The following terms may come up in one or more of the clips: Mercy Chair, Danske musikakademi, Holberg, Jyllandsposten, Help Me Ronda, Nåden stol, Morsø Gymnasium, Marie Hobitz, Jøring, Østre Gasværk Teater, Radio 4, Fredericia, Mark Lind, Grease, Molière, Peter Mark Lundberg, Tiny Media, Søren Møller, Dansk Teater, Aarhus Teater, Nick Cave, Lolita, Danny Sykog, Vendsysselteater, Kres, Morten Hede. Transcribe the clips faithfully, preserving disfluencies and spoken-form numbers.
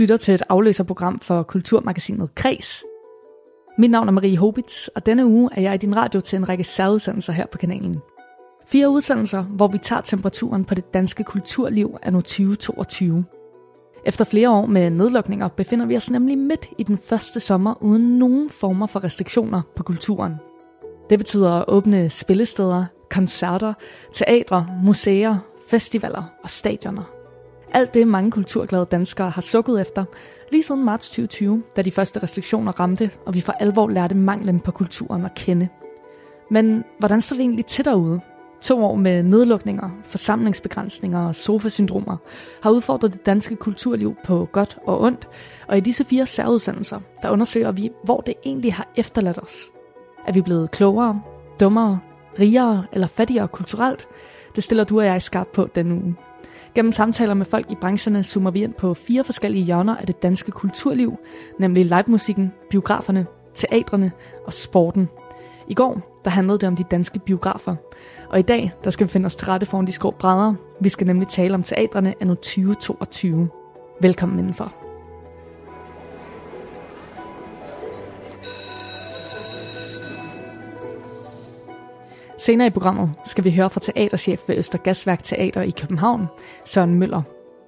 lytter til et aflæserprogram for kulturmagasinet Kres. Mit navn er Marie Hobitz, og denne uge er jeg i din radio til en række særudsendelser her på kanalen. Fire udsendelser, hvor vi tager temperaturen på det danske kulturliv anno tyve toogtyve. Efter flere år med nedlukninger befinder vi os nemlig midt i den første sommer uden nogen former for restriktioner på kulturen. Det betyder at åbne spillesteder, koncerter, teatre, museer, festivaler og stadioner. Alt det mange kulturglade danskere har sukket efter, lige siden marts tyve tyve, da de første restriktioner ramte, og vi for alvor lærte manglen på kulturen at kende. Men hvordan står det egentlig til derude? To år med nedlukninger, forsamlingsbegrænsninger og sofasyndromer har udfordret det danske kulturliv på godt og ondt, og i disse fire særudsendelser, der undersøger vi, hvor det egentlig har efterladt os. Er vi blevet klogere, dummere, rigere eller fattigere kulturelt? Det stiller du og jeg skarp på denne uge. Gennem samtaler med folk i brancherne zoomer vi ind på fire forskellige hjørner af det danske kulturliv, nemlig livemusikken, biograferne, teatrene og sporten. I går, der handlede det om de danske biografer, og i dag, der skal vi finde os til rette foran de skrå brædder. Vi skal nemlig tale om teatrene anno tyve toogtyve. Velkommen indenfor. Senere i programmet skal vi høre fra teaterchef ved Østre Gasværk Teater i København, Søren Møller.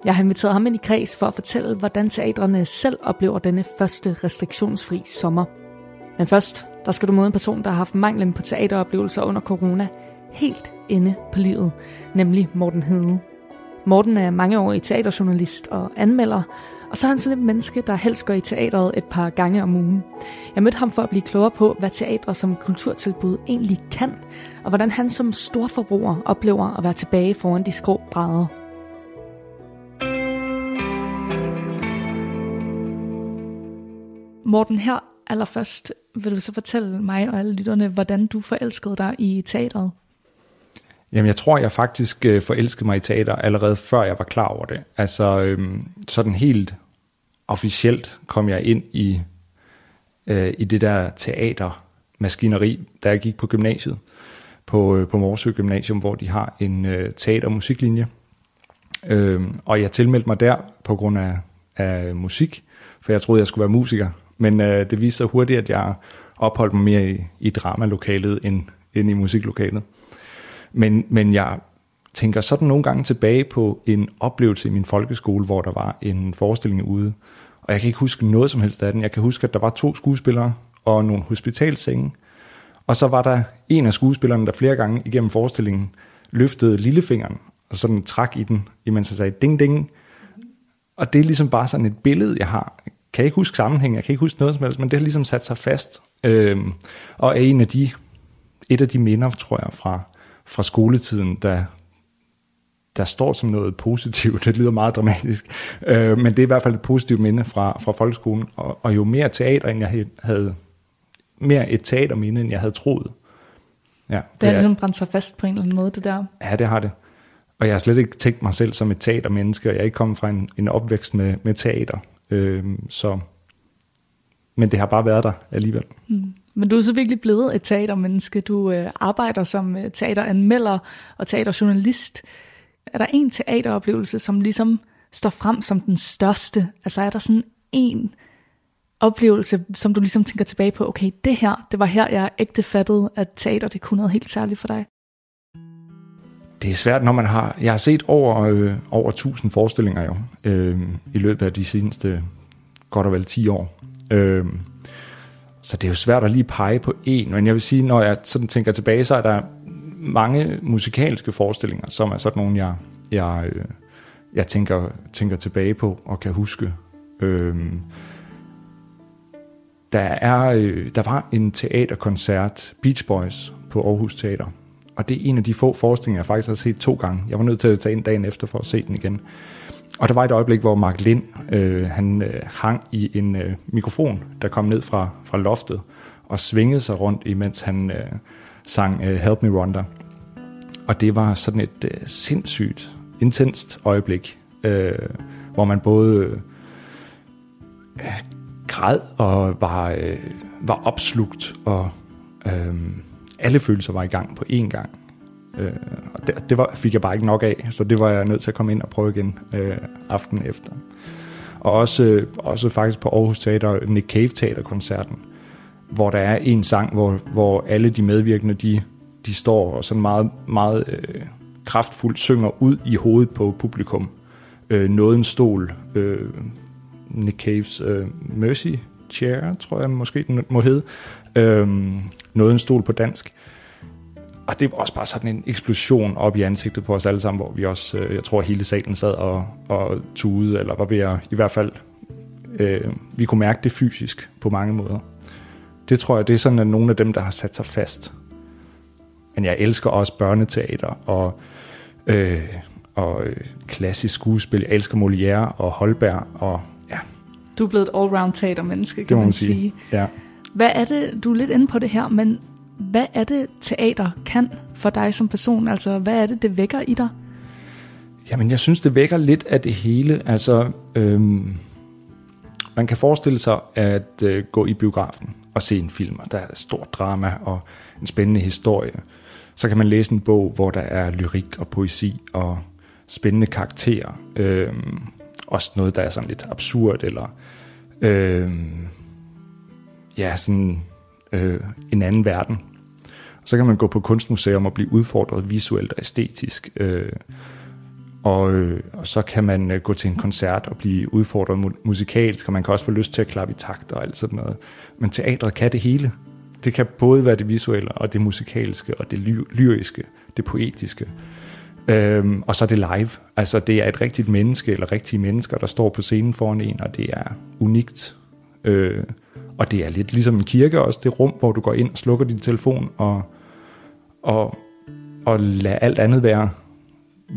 Jeg har inviteret ham ind i Kreds for at fortælle, hvordan teatrene selv oplever denne første restriktionsfri sommer. Men først, der skal du møde en person, der har haft manglen på teateroplevelser under corona helt inde på livet, nemlig Morten Hede. Morten er mangeårig teaterjournalist og anmelder, og så er han sådan et menneske, der helst går i teateret et par gange om ugen. Jeg mødte ham for at blive klogere på, hvad teatre som kulturtilbud egentlig kan, og hvordan han som storforbruger oplever at være tilbage foran de skrå brædder. Morten, her allerførst vil du så fortælle mig og alle lytterne, hvordan du forelskede dig i teateret? Jamen, jeg tror, jeg faktisk forelskede mig i teater allerede før jeg var klar over det. Altså, øhm, sådan helt officielt kom jeg ind i, øh, i det der teatermaskineri, da jeg gik på gymnasiet, på, øh, på Morsø Gymnasium, hvor de har en øh, teater- og musiklinje. Øhm, og jeg tilmeldte mig der på grund af, af musik, for jeg troede, jeg skulle være musiker. Men øh, det viste sig hurtigt, at jeg opholdt mig mere i, i dramalokalet end, end i musiklokalet. Men, men jeg tænker sådan nogle gange tilbage på en oplevelse i min folkeskole, hvor der var en forestilling ude. Og jeg kan ikke huske noget som helst af den. Jeg kan huske, at der var to skuespillere og nogle hospitalsenge. Og så var der en af skuespillerne, der flere gange igennem forestillingen løftede lillefingeren og sådan trak i den, imens han sagde ding ding. Og det er ligesom bare sådan et billede, jeg har. Jeg kan ikke huske sammenhængen, jeg kan ikke huske noget som helst, men det har ligesom sat sig fast. Øhm, og er en af de, et af de minder, tror jeg, fra... fra skoletiden, der, der står som noget positivt. Det lyder meget dramatisk, øh, men det er i hvert fald et positivt minde fra, fra folkeskolen. Og, og jo mere teater, end jeg havde, mere et teaterminde, end jeg havde troet. Ja, det, det har ligesom brændt sig fast på en eller anden måde, det der. Ja, det har det. Og jeg har slet ikke tænkt mig selv som et teatermenneske, og jeg er ikke kommet fra en, en opvækst med, med teater. Øh, så. Men det har bare været der alligevel. Mm. Men du er så virkelig blevet et teatermenneske. Du øh, arbejder som øh, teateranmelder og teaterjournalist. Er der en teateroplevelse, som ligesom står frem som den største? Altså er der sådan en oplevelse, som du ligesom tænker tilbage på, okay, det her, det var her, jeg ægte fattede, at teater, det kunne noget helt særligt for dig? Det er svært, når man har... Jeg har set over, øh, over tusind forestillinger jo, øh, i løbet af de seneste godt og vel ti år. Øh, Så det er jo svært at lige pege på en, men jeg vil sige, når jeg sådan tænker tilbage, så er der mange musikalske forestillinger, som er sådan nogle, jeg, jeg, jeg tænker, tænker tilbage på og kan huske. Øhm, der, er, der var en teaterkoncert, Beach Boys, på Aarhus Teater, og det er en af de få forestillinger, jeg faktisk har set to gange. Jeg var nødt til at tage en dagen efter for at se den igen. Og der var et øjeblik, hvor Mark Lind øh, han, øh, hang i en øh, mikrofon, der kom ned fra, fra loftet og svingede sig rundt, imens han øh, sang øh, Help Me Ronda. Og det var sådan et øh, sindssygt, intenst øjeblik, øh, hvor man både øh, græd og var, øh, var opslugt, og øh, alle følelser var i gang på én gang. Øh, og det, det var, fik jeg bare ikke nok af, så det var jeg nødt til at komme ind og prøve igen øh, aftenen efter. og også, også faktisk på Aarhus Teater, Nick Cave Teaterkoncerten, hvor der er en sang, hvor, hvor alle de medvirkende, de, de står og sådan meget, meget øh, kraftfuldt synger ud i hovedet på publikum. Øh, Nåden stol, øh, Nick Caves øh, Mercy Chair, tror jeg måske den må hedde, øh, Nåden stol på dansk. Og det var også bare sådan en eksplosion op i ansigtet på os alle sammen, hvor vi også, jeg tror, hele salen sad og, og tude, eller var ved at, i hvert fald, øh, vi kunne mærke det fysisk på mange måder. Det tror jeg, det er sådan, at nogle af dem, der har sat sig fast. Men jeg elsker også børneteater og, øh, og klassisk skuespil. Jeg elsker Molière og Holberg. Og, ja. Du er blevet et all-round teatermenneske, kan det må man sige. sige. Ja. Hvad er det, du er lidt inde på det her, men... Hvad er det, teater kan for dig som person? Altså, hvad er det, det vækker i dig? Jamen, jeg synes, det vækker lidt af det hele. Altså, øhm, man kan forestille sig at øh, gå i biografen og se en film, og der er et stort drama og en spændende historie. Så kan man læse en bog, hvor der er lyrik og poesi og spændende karakterer. Øhm, også noget, der er sådan lidt absurd, eller øhm, ja, sådan... en anden verden. Så kan man gå på kunstmuseum og blive udfordret visuelt og æstetisk. Og så kan man gå til en koncert og blive udfordret musikalsk, og man kan også få lyst til at klappe i takt og alt sådan noget. Men teatret kan det hele. Det kan både være det visuelle og det musikalske og det lyriske, det poetiske. Og så er det live. Altså det er et rigtigt menneske eller rigtige mennesker, der står på scenen foran en, og det er unikt. Og det er lidt ligesom en kirke også, det rum, hvor du går ind og slukker din telefon, og, og, og lader alt andet være,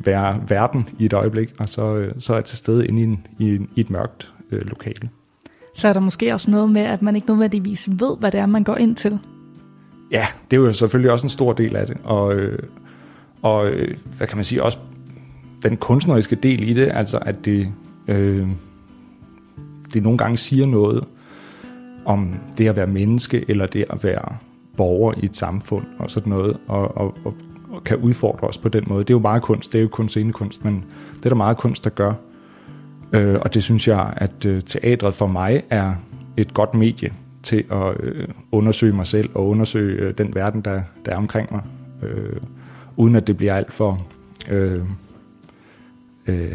være verden i et øjeblik, og så, så er jeg til stede inde i, en, i, en, i et mørkt øh, lokale. Så er der måske også noget med, at man ikke nødvendigvis ved, hvad det er, man går ind til? Ja, det er jo selvfølgelig også en stor del af det, og, og hvad kan man sige, også den kunstneriske del i det, altså at det, øh, det nogle gange siger noget, om det at være menneske, eller det at være borger i et samfund, og sådan noget, og, og, og, og kan udfordre os på den måde. Det er jo meget kunst, det er jo kun scenekunst, men det er der meget kunst, der gør. Øh, og det synes jeg, at øh, teatret for mig er et godt medie til at øh, undersøge mig selv, og undersøge øh, den verden, der, der er omkring mig, øh, uden at det bliver alt for... Øh, øh,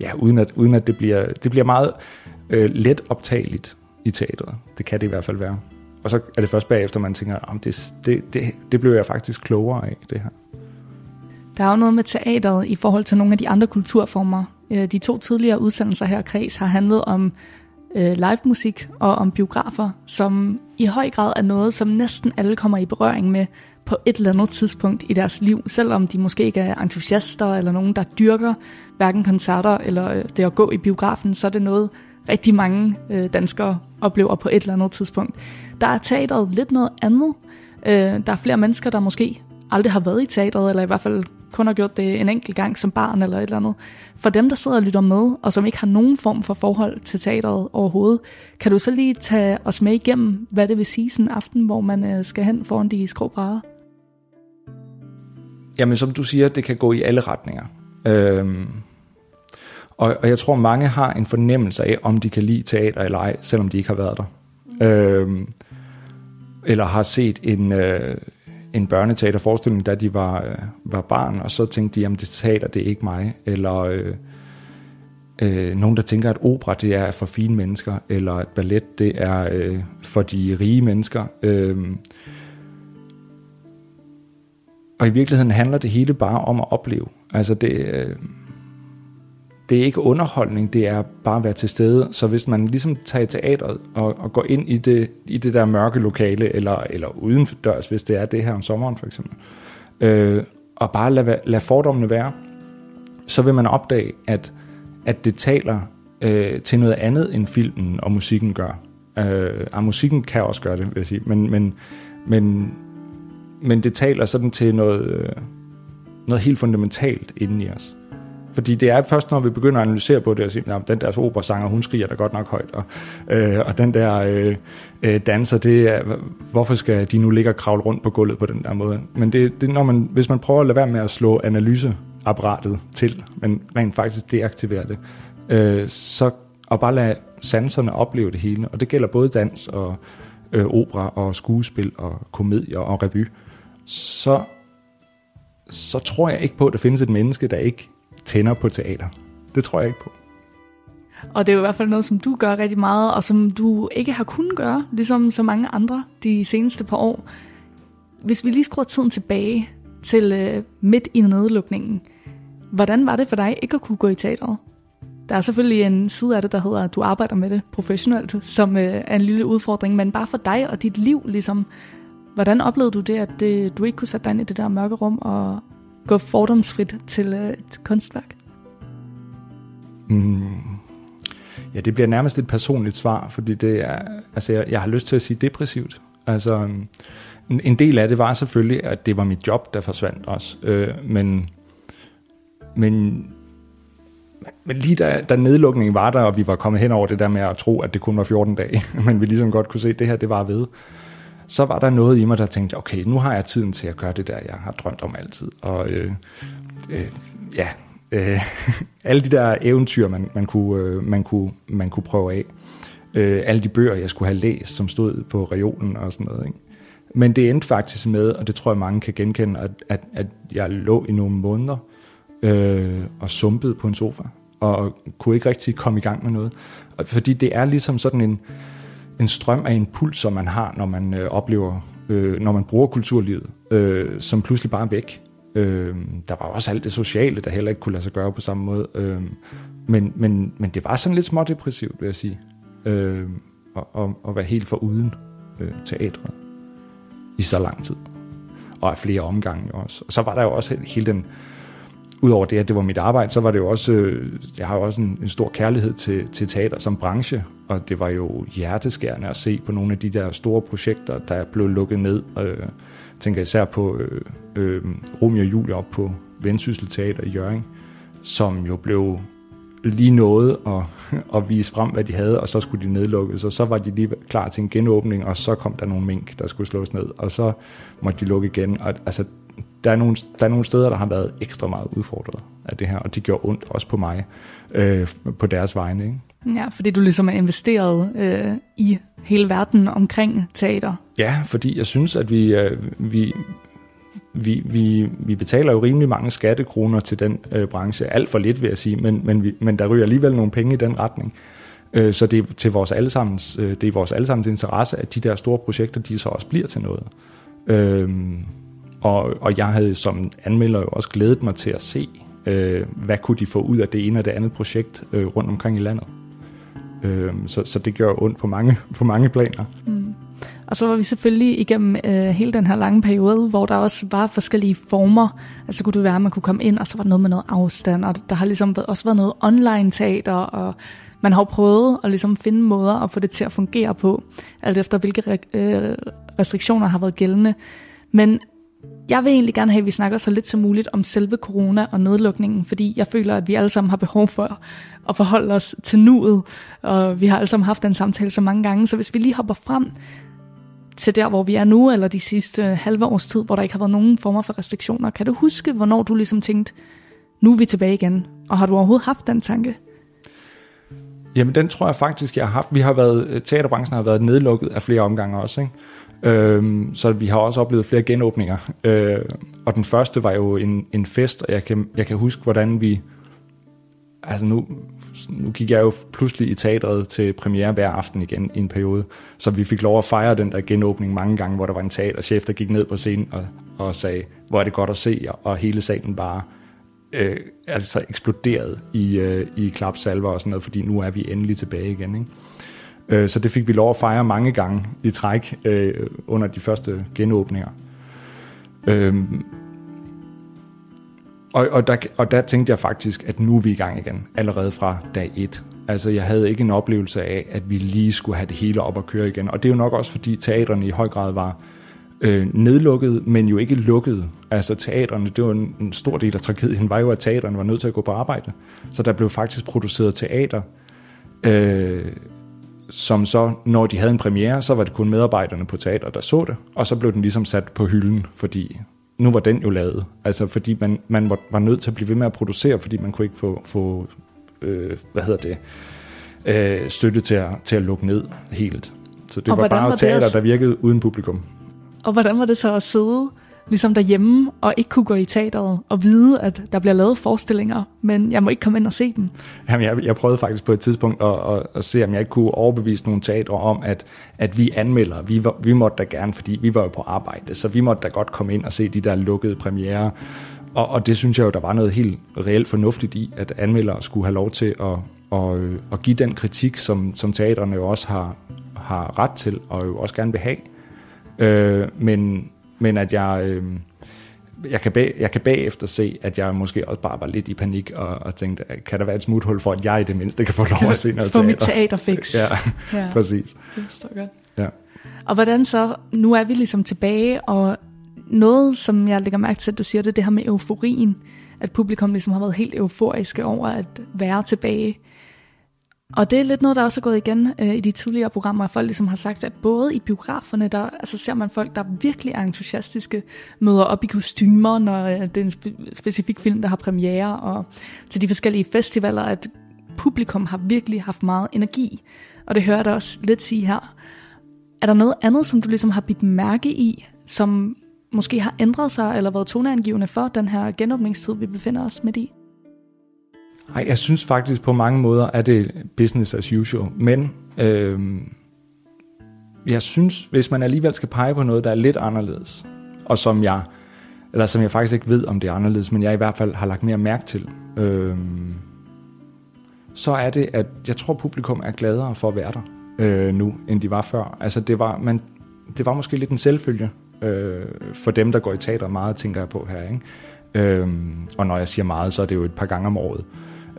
ja, uden at, uden at det, bliver, det bliver meget øh, let optageligt, i teatret. Det kan det i hvert fald være. Og så er det først bagefter, man tænker, at det, det, det, det blev jeg faktisk klogere af, det her. Der er jo noget med teatret i forhold til nogle af de andre kulturformer. De to tidligere udsendelser her i Kres har handlet om live musik og om biografer, som i høj grad er noget, som næsten alle kommer i berøring med på et eller andet tidspunkt i deres liv, selvom de måske ikke er entusiaster eller nogen, der dyrker hverken koncerter eller det at gå i biografen, så er det noget, rigtig mange øh, danskere oplever på et eller andet tidspunkt. Der er teatret lidt noget andet. Øh, der er flere mennesker, der måske aldrig har været i teatret, eller i hvert fald kun har gjort det en enkelt gang som barn eller et eller andet. For dem, der sidder og lytter med, og som ikke har nogen form for forhold til teatret overhovedet, kan du så lige tage os med igennem, hvad det vil sige sådan en aften, hvor man øh, skal hen foran de skrå brædder? Jamen, som du siger, det kan gå i alle retninger. Øhm Og jeg tror, mange har en fornemmelse af, om de kan lide teater eller ej, selvom de ikke har været der. Øhm, eller har set en, øh, en børneteaterforestilling, da de var, øh, var barn, og så tænkte de, jamen det teater, det er ikke mig. Eller øh, øh, nogen, der tænker, at opera, det er for fine mennesker, eller at ballet, det er øh, for de rige mennesker. Øhm, og i virkeligheden handler det hele bare om at opleve. Altså det... Øh, Det er ikke underholdning, det er bare at være til stede. Så hvis man ligesom tager i teatret og, og går ind i det, i det der mørke lokale, eller, eller uden for dørs, hvis det er det her om sommeren for eksempel, øh, og bare lad, lad fordommene være, så vil man opdage, at, at det taler øh, til noget andet, end filmen og musikken gør. Øh, og musikken kan også gøre det, vil jeg sige. Men, men, men, men det taler sådan til noget, noget helt fundamentalt inden i os. Fordi det er først, når vi begynder at analysere på det og sige, at den der operasanger, hun skriger da godt nok højt, og, øh, og den der øh, øh, danser, det er, hvorfor skal de nu ligge og kravle rundt på gulvet på den der måde? Men det, det, når man, hvis man prøver at lade være med at slå analyseapparatet til, men rent faktisk deaktivere det, øh, så og bare lade sanserne opleve det hele. Og det gælder både dans og øh, opera og skuespil og komedier og revy. Så, så tror jeg ikke på, at der findes et menneske, der ikke tænder på teater. Det tror jeg ikke på. Og det er jo i hvert fald noget, som du gør rigtig meget, og som du ikke har kunnet gøre, ligesom så mange andre de seneste par år. Hvis vi lige skruer tiden tilbage til øh, midt i nedlukningen, hvordan var det for dig ikke at kunne gå i teateret? Der er selvfølgelig en side af det, der hedder, at du arbejder med det professionelt, som øh, er en lille udfordring, men bare for dig og dit liv, ligesom, hvordan oplevede du det, at det, du ikke kunne sætte dig ind i det der mørke rum og gå fordomsfrit til øh, et kunstværk? Mm. Ja, det bliver nærmest et personligt svar, fordi det er, altså jeg, jeg har lyst til at sige depressivt. Altså, en, en del af det var selvfølgelig, at det var mit job, der forsvandt også. Øh, men, men, men lige da, da nedlukningen var der, og vi var kommet hen over det der med at tro, at det kun var fjorten dage, men vi ligesom godt kunne se, at det her, det var ved, så var der noget i mig, der tænkte, okay, nu har jeg tiden til at gøre det der, jeg har drømt om altid. Og øh, øh, ja... alle de der eventyr, man, man, kunne, man, kunne, man kunne prøve af. Alle de bøger, jeg skulle have læst, som stod på reolen og sådan noget. Ikke? Men det endte faktisk med, og det tror jeg mange kan genkende, at, at, at jeg lå i nogle måneder øh, og sumpede på en sofa, og kunne ikke rigtig komme i gang med noget. Fordi det er ligesom sådan en, en strøm af impulser, man har, når man øh, oplever, øh, når man bruger kulturlivet, øh, som pludselig bare er væk. Øh, der var også alt det sociale, der heller ikke kunne lade sig gøre på samme måde, øh, men, men, men det var sådan lidt smådepressivt, vil jeg sige, øh, og, og, og være helt foruden øh, teatret i så lang tid, og af flere omgange også. Og så var der jo også hele den, udover det, at det var mit arbejde, så var det jo også, øh, jeg har jo også en, en stor kærlighed til, til teater som branche, og det var jo hjerteskærende at se på nogle af de der store projekter, der blev lukket ned, øh, tænker især på øh, øh, Romeo og Julie op på Vendsysselteater i Jøring, som jo blev lige noget at, at vise frem, hvad de havde, og så skulle de nedlukkes, og så var de lige klar til en genåbning, og så kom der nogle mink, der skulle slås ned, og så måtte de lukke igen. Og, altså, der er, nogle, der er nogle steder, der har været ekstra meget udfordret af det her, og det gjorde ondt også på mig, øh, på deres vegne. Ikke? Ja, fordi du ligesom er investeret øh, i hele verden omkring teater. Ja, fordi jeg synes, at vi, øh, vi, vi, vi, vi betaler jo rimelig mange skattekroner til den øh, branche. Alt for lidt, vil jeg sige, men, men, vi, men der ryger alligevel nogle penge i den retning. Øh, så det er, til vores allesammens, øh, det er vores allesammens interesse, at de der store projekter, de så også bliver til noget. Øh, og, og jeg havde som anmelder jo også glædet mig til at se, øh, hvad kunne de få ud af det ene og det andet projekt øh, rundt omkring i landet. Øh, så, så det gør ondt på mange, på mange planer. Mm. Og så var vi selvfølgelig igennem øh, hele den her lange periode, hvor der også var forskellige former. Altså kunne det være, at man kunne komme ind, og så var der noget med noget afstand, og der har ligesom også været noget online teater, og man har jo prøvet at ligesom finde måder at få det til at fungere på, alt efter hvilke re- øh, restriktioner har været gældende. Men jeg vil egentlig gerne have, at vi snakker så lidt som muligt om selve corona og nedlukningen, fordi jeg føler, at vi alle sammen har behov for at forholde os til nuet, og vi har alle sammen haft den samtale så mange gange, så hvis vi lige hopper frem til der, hvor vi er nu, eller de sidste halve års tid, hvor der ikke har været nogen former for restriktioner, kan du huske, hvornår du ligesom tænkte, nu er vi tilbage igen, og har du overhovedet haft den tanke? Jamen, den tror jeg faktisk, jeg har haft. Vi har været, teaterbranchen har været nedlukket af flere omgange også, ikke? Øhm, så vi har også oplevet flere genåbninger. Øh, og den første var jo en, en fest, og jeg kan, jeg kan huske, hvordan vi... Altså nu, nu gik jeg jo pludselig i teatret til premiere hver aften igen i en periode, så vi fik lov at fejre den der genåbning mange gange, hvor der var en teaterchef, der gik ned på scenen og, og sagde, hvor er det godt at se, og hele salen bare... Øh, altså eksploderede i, øh, i klapsalver og sådan noget, fordi nu er vi endelig tilbage igen. Ikke? Øh, så det fik vi lov at fejre mange gange i træk øh, under de første genåbninger. Øh, og, og, der, og der tænkte jeg faktisk, at nu er vi i gang igen, allerede fra dag et. Altså jeg havde ikke en oplevelse af, at vi lige skulle have det hele op at køre igen. Og det er jo nok også, fordi teaterne i høj grad var... Øh, nedlukket, men jo ikke lukket. Altså teaterne, det var en, en stor del af tragedien, var jo, at teaterne var nødt til at gå på arbejde. Så der blev faktisk produceret teater, øh, som så, når de havde en premiere, så var det kun medarbejderne på teater, der så det, og så blev den ligesom sat på hylden, fordi nu var den jo lavet. Altså fordi man, man var nødt til at blive ved med at producere, fordi man kunne ikke få, få øh, hvad hedder det, øh, støtte til at, til at lukke ned helt. Så det og var bare var teater, også... der virkede uden publikum. Og hvordan var det så at sidde ligesom derhjemme og ikke kunne gå i teateret og vide, at der bliver lavet forestillinger, men jeg må ikke komme ind og se dem? Jamen, jeg, jeg prøvede faktisk på et tidspunkt at, at, at se, om jeg ikke kunne overbevise nogle teatre om, at, at vi anmelder. Vi, var, vi måtte da gerne, fordi vi var jo på arbejde, så vi måtte da godt komme ind og se de der lukkede premierer. Og, og det synes jeg jo, der var noget helt reelt fornuftigt i, at anmeldere skulle have lov til at, at, at give den kritik, som, som teaterne jo også har, har ret til og jo også gerne vil have. Øh, men... Men at jeg, øh, jeg, kan bag, jeg kan bagefter se, at jeg måske også bare var lidt i panik og, og tænkte, kan der være et smuthul for, at jeg i det mindste kan få lov at se noget teater? For mit teaterfix. Ja, ja, præcis. Det forstår jeg godt. Ja. Og hvordan så, nu er vi ligesom tilbage, og noget, som jeg lægger mærke til, at du siger, det er det her med euforien, at publikum ligesom har været helt euforiske over at være tilbage. Og det er lidt noget, der også er gået igen øh, i de tidligere programmer, at folk ligesom har sagt, at både i biograferne, der altså ser man folk, der virkelig er entusiastiske, møder op i kostymer, når øh, det er en spe- specifik film, der har premiere, og til de forskellige festivaler, at publikum har virkelig haft meget energi. Og det hører jeg da også lidt sige her. Er der noget andet, som du ligesom har bidt mærke i, som måske har ændret sig, eller været toneangivende for den her genåbningstid, vi befinder os midt i? Nej, jeg synes faktisk på mange måder, at det er business as usual. Men øh, jeg synes, hvis man alligevel skal pege på noget, der er lidt anderledes, og som jeg, eller som jeg faktisk ikke ved, om det er anderledes, men jeg i hvert fald har lagt mere mærke til, øh, så er det, at jeg tror, publikum er gladere for at være der øh, nu, end de var før. Altså, det var, man, det var måske lidt en selvfølge øh, for dem, der går i teater meget, tænker jeg på her, ikke? Øh, og når jeg siger meget, så er det jo et par gange om året.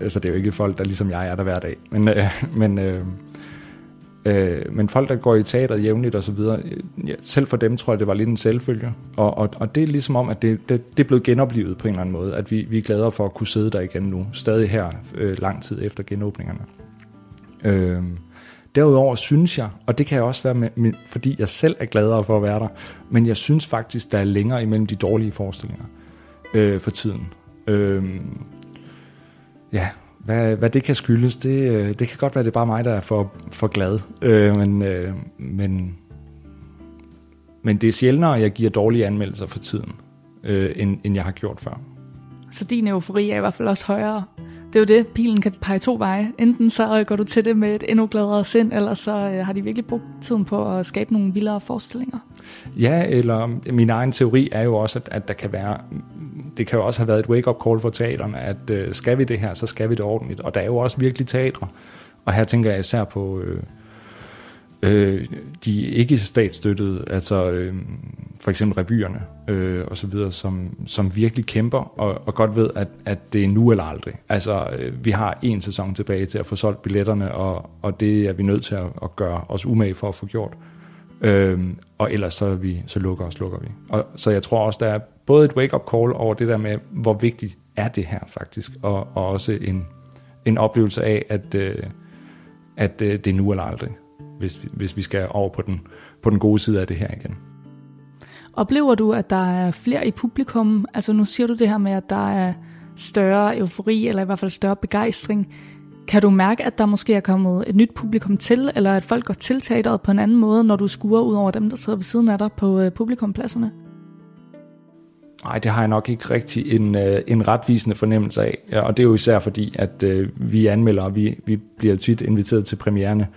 Så det er jo ikke folk, der ligesom jeg er der hver dag. Men, øh, men, øh, øh, men folk, der går i teateret jævnligt og så videre, ja, selv for dem tror jeg, det var lidt en selvfølge. Og, og, og det er ligesom om, at det, det, det er blevet genoplivet på en eller anden måde. At vi, vi er gladere for at kunne sidde der igen nu. Stadig her øh, lang tid efter genåbningerne. Øh, derudover synes jeg, og det kan jeg også være, med, med, fordi jeg selv er gladere for at være der, men jeg synes faktisk, der er længere imellem de dårlige forestillinger øh, for tiden. Øh, Ja, hvad, hvad det kan skyldes, det, det kan godt være, det er bare mig, der er for, for glad. Øh, men, øh, men, men det er sjældnere, at jeg giver dårlige anmeldelser for tiden, øh, end, end jeg har gjort før. Så din eufori er i hvert fald også højere. Det er jo det, pilen kan pege to veje. Enten så går du til det med et endnu gladere sind, eller så har de virkelig brugt tiden på at skabe nogle vildere forestillinger. Ja, eller min egen teori er jo også, at, at der kan være... Det kan jo også have været et wake-up call for teaterne, at øh, skal vi det her, så skal vi det ordentligt. Og der er jo også virkelig teatre. Og her tænker jeg især på øh, øh, de ikke statsstøttede, altså øh, for eksempel revyerne øh, og så videre, som, som virkelig kæmper og, og godt ved, at, at det er nu eller aldrig. Altså øh, vi har en sæson tilbage til at få solgt billetterne, og, og det er vi nødt til at, at gøre os umage for at få gjort. Øh, og ellers så, vi, så lukker og slukker vi. Og, så jeg tror også, der er både et wake-up call over det der med, hvor vigtigt er det her faktisk, og, og også en, en oplevelse af, at, øh, at øh, det er nu eller aldrig, hvis vi, hvis vi skal over på den, på den gode side af det her igen. Oplever du, at der er flere i publikum? Altså nu siger du det her med, at der er større eufori, eller i hvert fald større begejstring. Kan du mærke, at der måske er kommet et nyt publikum til, eller at folk går til teateret på en anden måde, når du skuer ud over dem, der sidder ved siden af dig på øh, publikumpladserne? Nej, det har jeg nok ikke rigtig en, en retvisende fornemmelse af, og det er jo især fordi, at øh, vi anmelder, og vi, vi bliver tit inviteret til premiererne,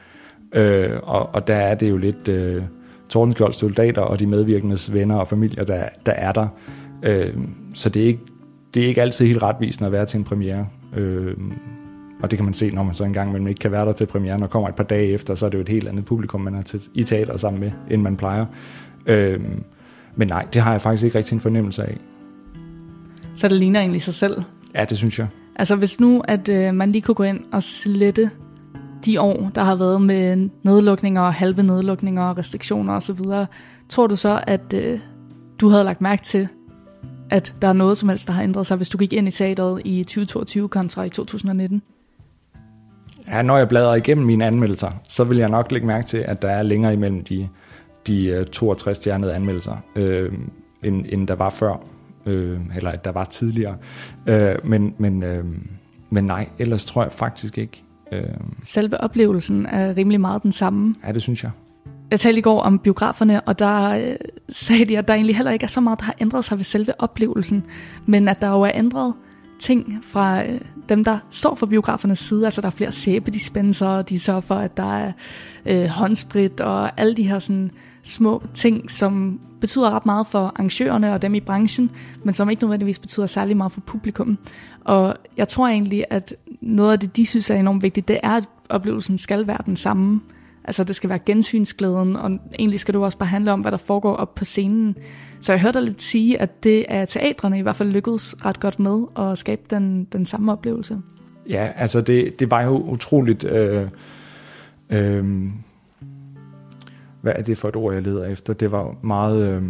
øh, og, og der er det jo lidt øh, Tordenskjolds soldater og de medvirkendes venner og familier, der, der er der, øh, så det er, ikke, det er ikke altid helt retvisende at være til en premiere, øh, og det kan man se, når man så engang mellem ikke kan være der til premieren, og kommer et par dage efter, så er det jo et helt andet publikum, man er til, i teater sammen med, end man plejer. Øh, Men nej, det har jeg faktisk ikke rigtig en fornemmelse af. Så det ligner egentlig sig selv? Ja, det synes jeg. Altså hvis nu, at øh, man lige kunne gå ind og slette de år, der har været med nedlukninger og halve nedlukninger og restriktioner osv., tror du så, at øh, du havde lagt mærke til, at der er noget som helst, der har ændret sig, hvis du gik ind i teateret i tyve tyve-to kontra i to tusind og nitten? Ja, når jeg bladrer igennem mine anmeldelser, så vil jeg nok lægge mærke til, at der er længere imellem de... de toogtres-stjernede anmeldelser, øh, end, end der var før, øh, eller at der var tidligere. Øh, men, men, øh, men nej, ellers tror jeg faktisk ikke, Selve oplevelsen er rimelig meget den samme. Ja, det synes jeg. Jeg talte i går om biograferne, og der øh, sagde de, at der egentlig heller ikke er så meget, der har ændret sig ved selve oplevelsen, men at der jo er ændret ting fra øh, dem, der står for biografernes side. Altså der er flere sæbedispenser, og de sørger for, at der er øh, håndsprit og alle de her sådan, små ting, som betyder ret meget for arrangørerne og dem i branchen, men som ikke nødvendigvis betyder særlig meget for publikum. Og jeg tror egentlig, at noget af det, de synes er enormt vigtigt, det er, at oplevelsen skal være den samme. Altså det skal være gensynsglæden, og egentlig skal det også bare handle om, hvad der foregår op på scenen. Så jeg hørte dig lidt sige, at det er teatrene i hvert fald lykkedes ret godt med at skabe den, den samme oplevelse. Ja, altså det, det var jo utroligt... Øh, øh, hvad er det for et ord, jeg leder efter? Det var meget øh,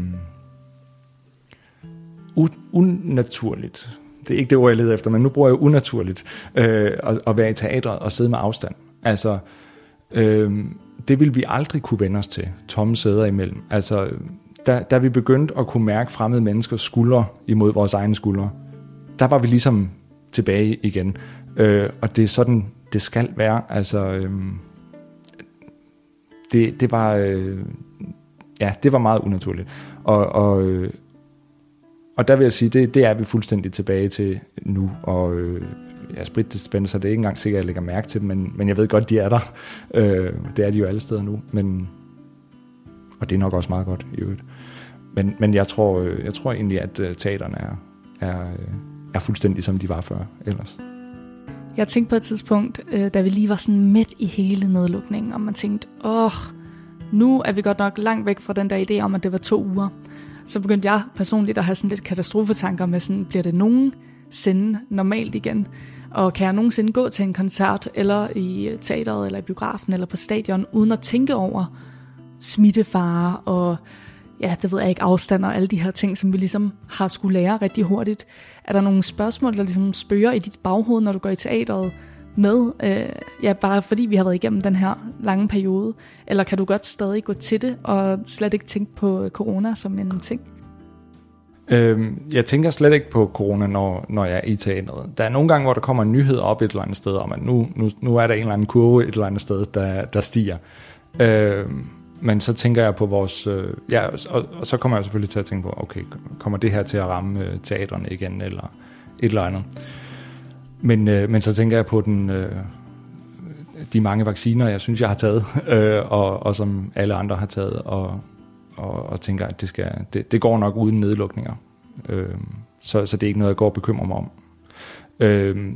u- unaturligt. Det er ikke det ord, jeg leder efter, men nu bruger jeg unaturligt øh, at, at være i teatret og sidde med afstand. Altså... Øhm, det vil vi aldrig kunne vende os til, tomme sæder imellem. Altså, da, da vi begyndte at kunne mærke fremmede menneskers skuldre imod vores egne skuldre, der var vi ligesom tilbage igen. Øh, og det er sådan, det skal være. Altså, øhm, det, det var, øh, ja, det var meget unaturligt. Og, og, øh, og der vil jeg sige, det, det er vi fuldstændig tilbage til nu, og øh, ja, spritdispenser, det er ikke engang sikkert, at jeg lægger mærke til dem, men, men jeg ved godt, de er der. Øh, det er de jo alle steder nu, men, og det er nok også meget godt i øvrigt. Men, men jeg, tror, jeg tror egentlig, at teaterne er, er, er fuldstændig, som de var før ellers. Jeg tænkte på et tidspunkt, da vi lige var sådan midt i hele nedlukningen, og man tænkte, åh, nu er vi godt nok langt væk fra den der idé om, at det var to uger. Så begyndte jeg personligt at have sådan lidt katastrofetanker med sådan, bliver det nogen sende normalt igen? Og kan jeg nogensinde gå til en koncert, eller i teateret, eller i biografen, eller på stadion, uden at tænke over smittefare og, ja, det ved jeg ikke, afstand og alle de her ting, som vi ligesom har skulle lære rigtig hurtigt. Er der nogle spørgsmål, der ligesom spørger i dit baghoved, når du går i teateret med, øh, ja, bare fordi vi har været igennem den her lange periode? Eller kan du godt stadig gå til det, og slet ikke tænke på corona som en ting? Jeg tænker slet ikke på corona, når, når jeg er i teateret. Der er nogle gange, hvor der kommer en nyhed op et eller andet sted, om at nu, nu, nu er der en eller anden kurve et eller andet sted, der, der stiger. Øh, men så tænker jeg på vores... Øh, ja, og, og så kommer jeg selvfølgelig til at tænke på, okay, kommer det her til at ramme øh, teaterne igen, eller et eller andet. Men, øh, men så tænker jeg på den, øh, de mange vacciner, jeg synes, jeg har taget, øh, og, og som alle andre har taget, og... Og, og tænker, at det, skal, det, det går nok uden nedlukninger. Øh, så, så det er ikke noget, jeg går og bekymrer mig om. Øh,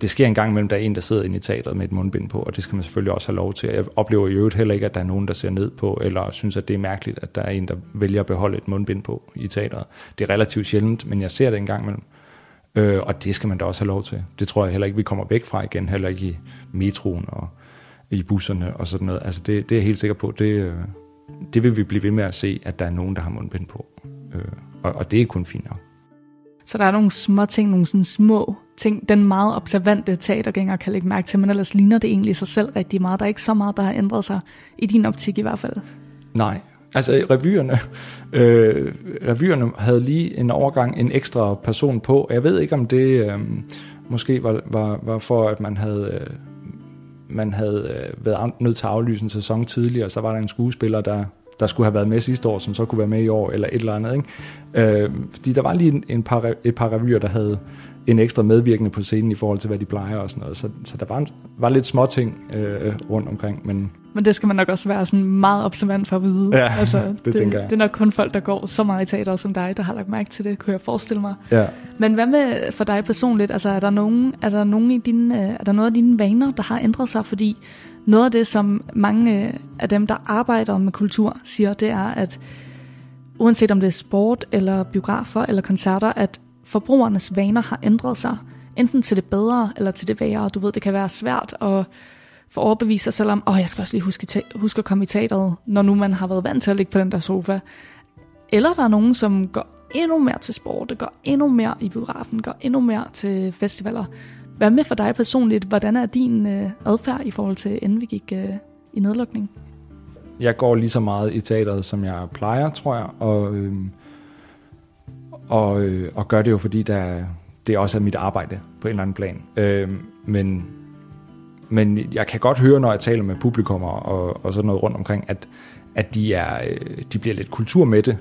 det sker en gang imellem, der er en, der sidder inde i teateret med et mundbind på, og det skal man selvfølgelig også have lov til. Jeg oplever i øvrigt heller ikke, at der er nogen, der ser ned på, eller synes, at det er mærkeligt, at der er en, der vælger at beholde et mundbind på i teateret. Det er relativt sjældent, men jeg ser det en gang imellem. Øh, og det skal man da også have lov til. Det tror jeg heller ikke, vi kommer væk fra igen, heller ikke i metroen og i busserne og sådan noget. Altså det, det er jeg helt sikker på, det... Øh, Det vil vi blive ved med at se, at der er nogen, der har mundbind på. Øh, og, og det er kun fint nok. Så der er nogle små ting, nogle sådan små ting, den meget observante teatergænger kan lægge mærke til, men ellers ligner det egentlig sig selv rigtig meget. Der er ikke så meget, der har ændret sig, i din optik i hvert fald. Nej, altså revyerne, øh, revyerne havde lige en overgang en ekstra person på. Jeg ved ikke, om det øh, måske var, var, var for, at man havde... Øh, man havde været nødt til at aflyse en sæson tidligere, og så var der en skuespiller, der, der skulle have været med sidste år, som så kunne være med i år, eller et eller andet. Ikke? Øh, fordi der var lige en, en par, et par revyer, der havde en ekstra medvirkende på scenen i forhold til, hvad de plejer og sådan noget. Så, så der var, en, var lidt små ting øh, rundt omkring. Men... men det skal man nok også være sådan meget observant for at vide. Ja, altså, det, det tænker jeg. Det er nok kun folk, der går så meget i teater som dig, der har lagt mærke til det, kunne jeg forestille mig. Ja. Men hvad med for dig personligt? Altså, er der, nogen, er, der nogen i dine, er der noget af dine vaner, der har ændret sig? Fordi noget af det, som mange af dem, der arbejder med kultur, siger, det er, at uanset om det er sport, eller biografer, eller koncerter, at forbrugernes vaner har ændret sig, enten til det bedre eller til det værre. Du ved, det kan være svært at få overbevist sig selv om, åh, jeg skal også lige huske, ta- huske at komme i teateret, når nu man har været vant til at ligge på den der sofa. Eller der er nogen, som går endnu mere til sport, går endnu mere i biografen, går endnu mere til festivaler. Hvad med for dig personligt? Hvordan er din øh, adfærd i forhold til, inden vi gik øh, i nedlukning? Jeg går lige så meget i teateret, som jeg plejer, tror jeg, og... Øh... Og, øh, og gør det jo, fordi der, det også er mit arbejde på en eller anden plan. Øh, men Men jeg kan godt høre, når jeg taler med publikummer og, og sådan noget rundt omkring, at, at de, er, de bliver lidt kulturmætte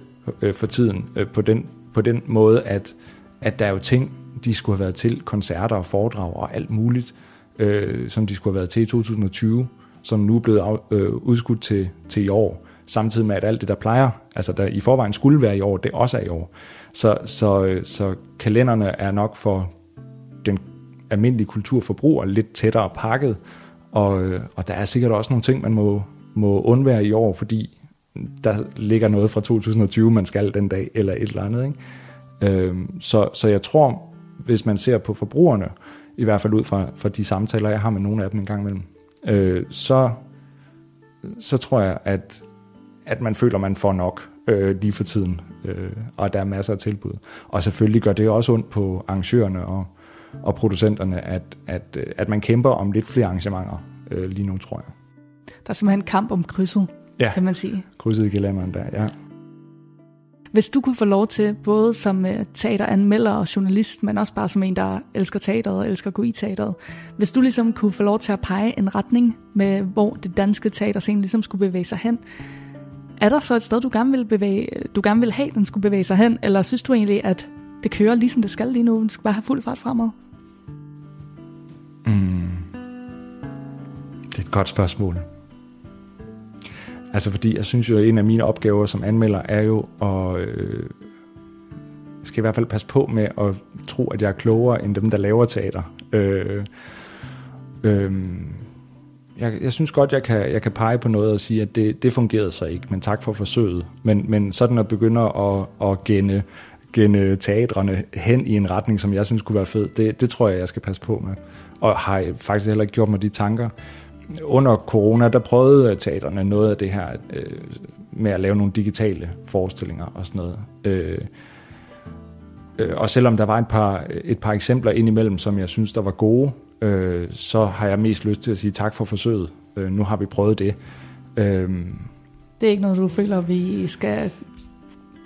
for tiden på den, på den måde, at, at der er jo ting, de skulle have været til, koncerter og foredrag og alt muligt, øh, som de skulle have været til i tyve tyve, som nu er blevet af, øh, udskudt til, til i år, samtidig med, at alt det, der plejer, altså der i forvejen skulle være i år, det også er i år. Så, så, så kalenderne er nok for den almindelige kulturforbruger lidt tættere pakket, og, og der er sikkert også nogle ting, man må, må undvære i år, fordi der ligger noget fra tyve tyve, man skal den dag, eller et eller andet. Ikke? Øhm, så, så jeg tror, hvis man ser på forbrugerne, i hvert fald ud fra, fra de samtaler, jeg har med nogle af dem en gang imellem, øh, så, så tror jeg, at, at man føler, man får nok øh, lige for tiden, øh, og der er masser af tilbud. Og selvfølgelig gør det også ondt på arrangørerne og, og producenterne, at, at, at man kæmper om lidt flere arrangementer øh, lige nu, tror jeg. Der er simpelthen en kamp om krydset, ja, kan man sige. Krydset i kalenderen der, ja. Hvis du kunne få lov til, både som teateranmelder og journalist, men også bare som en, der elsker teateret og elsker at gå i teateret, hvis du ligesom kunne få lov til at pege en retning med, hvor det danske teaterscene ligesom skulle bevæge sig hen, er der så et sted, du gerne vil bevæge, du gerne vil have, den skulle bevæge sig hen, eller synes du egentlig, at det kører ligesom det skal lige nu, den skal bare have fuld fart fremad? Mm. Det er et godt spørgsmål. Altså fordi jeg synes jo, at en af mine opgaver som anmelder er jo at øh, skal i hvert fald passe på med at tro, at jeg er klogere end dem, der laver teater. Øh, øh, jeg, jeg synes godt, jeg kan, jeg kan pege på noget og sige, at det, det fungerede så ikke, men tak for forsøget. Men, men sådan at begynde at, at genne, genne teatrene hen i en retning, som jeg synes kunne være fed, det, det tror jeg, jeg skal passe på med. Og har faktisk heller ikke gjort mig de tanker. Under corona, der prøvede teaterne noget af det her øh, med at lave nogle digitale forestillinger og sådan noget. Øh, øh, og selvom der var et par, et par eksempler indimellem, som jeg synes, der var gode, øh, så har jeg mest lyst til at sige tak for forsøget. Øh, nu har vi prøvet det. Øh, det er ikke noget, du føler, vi skal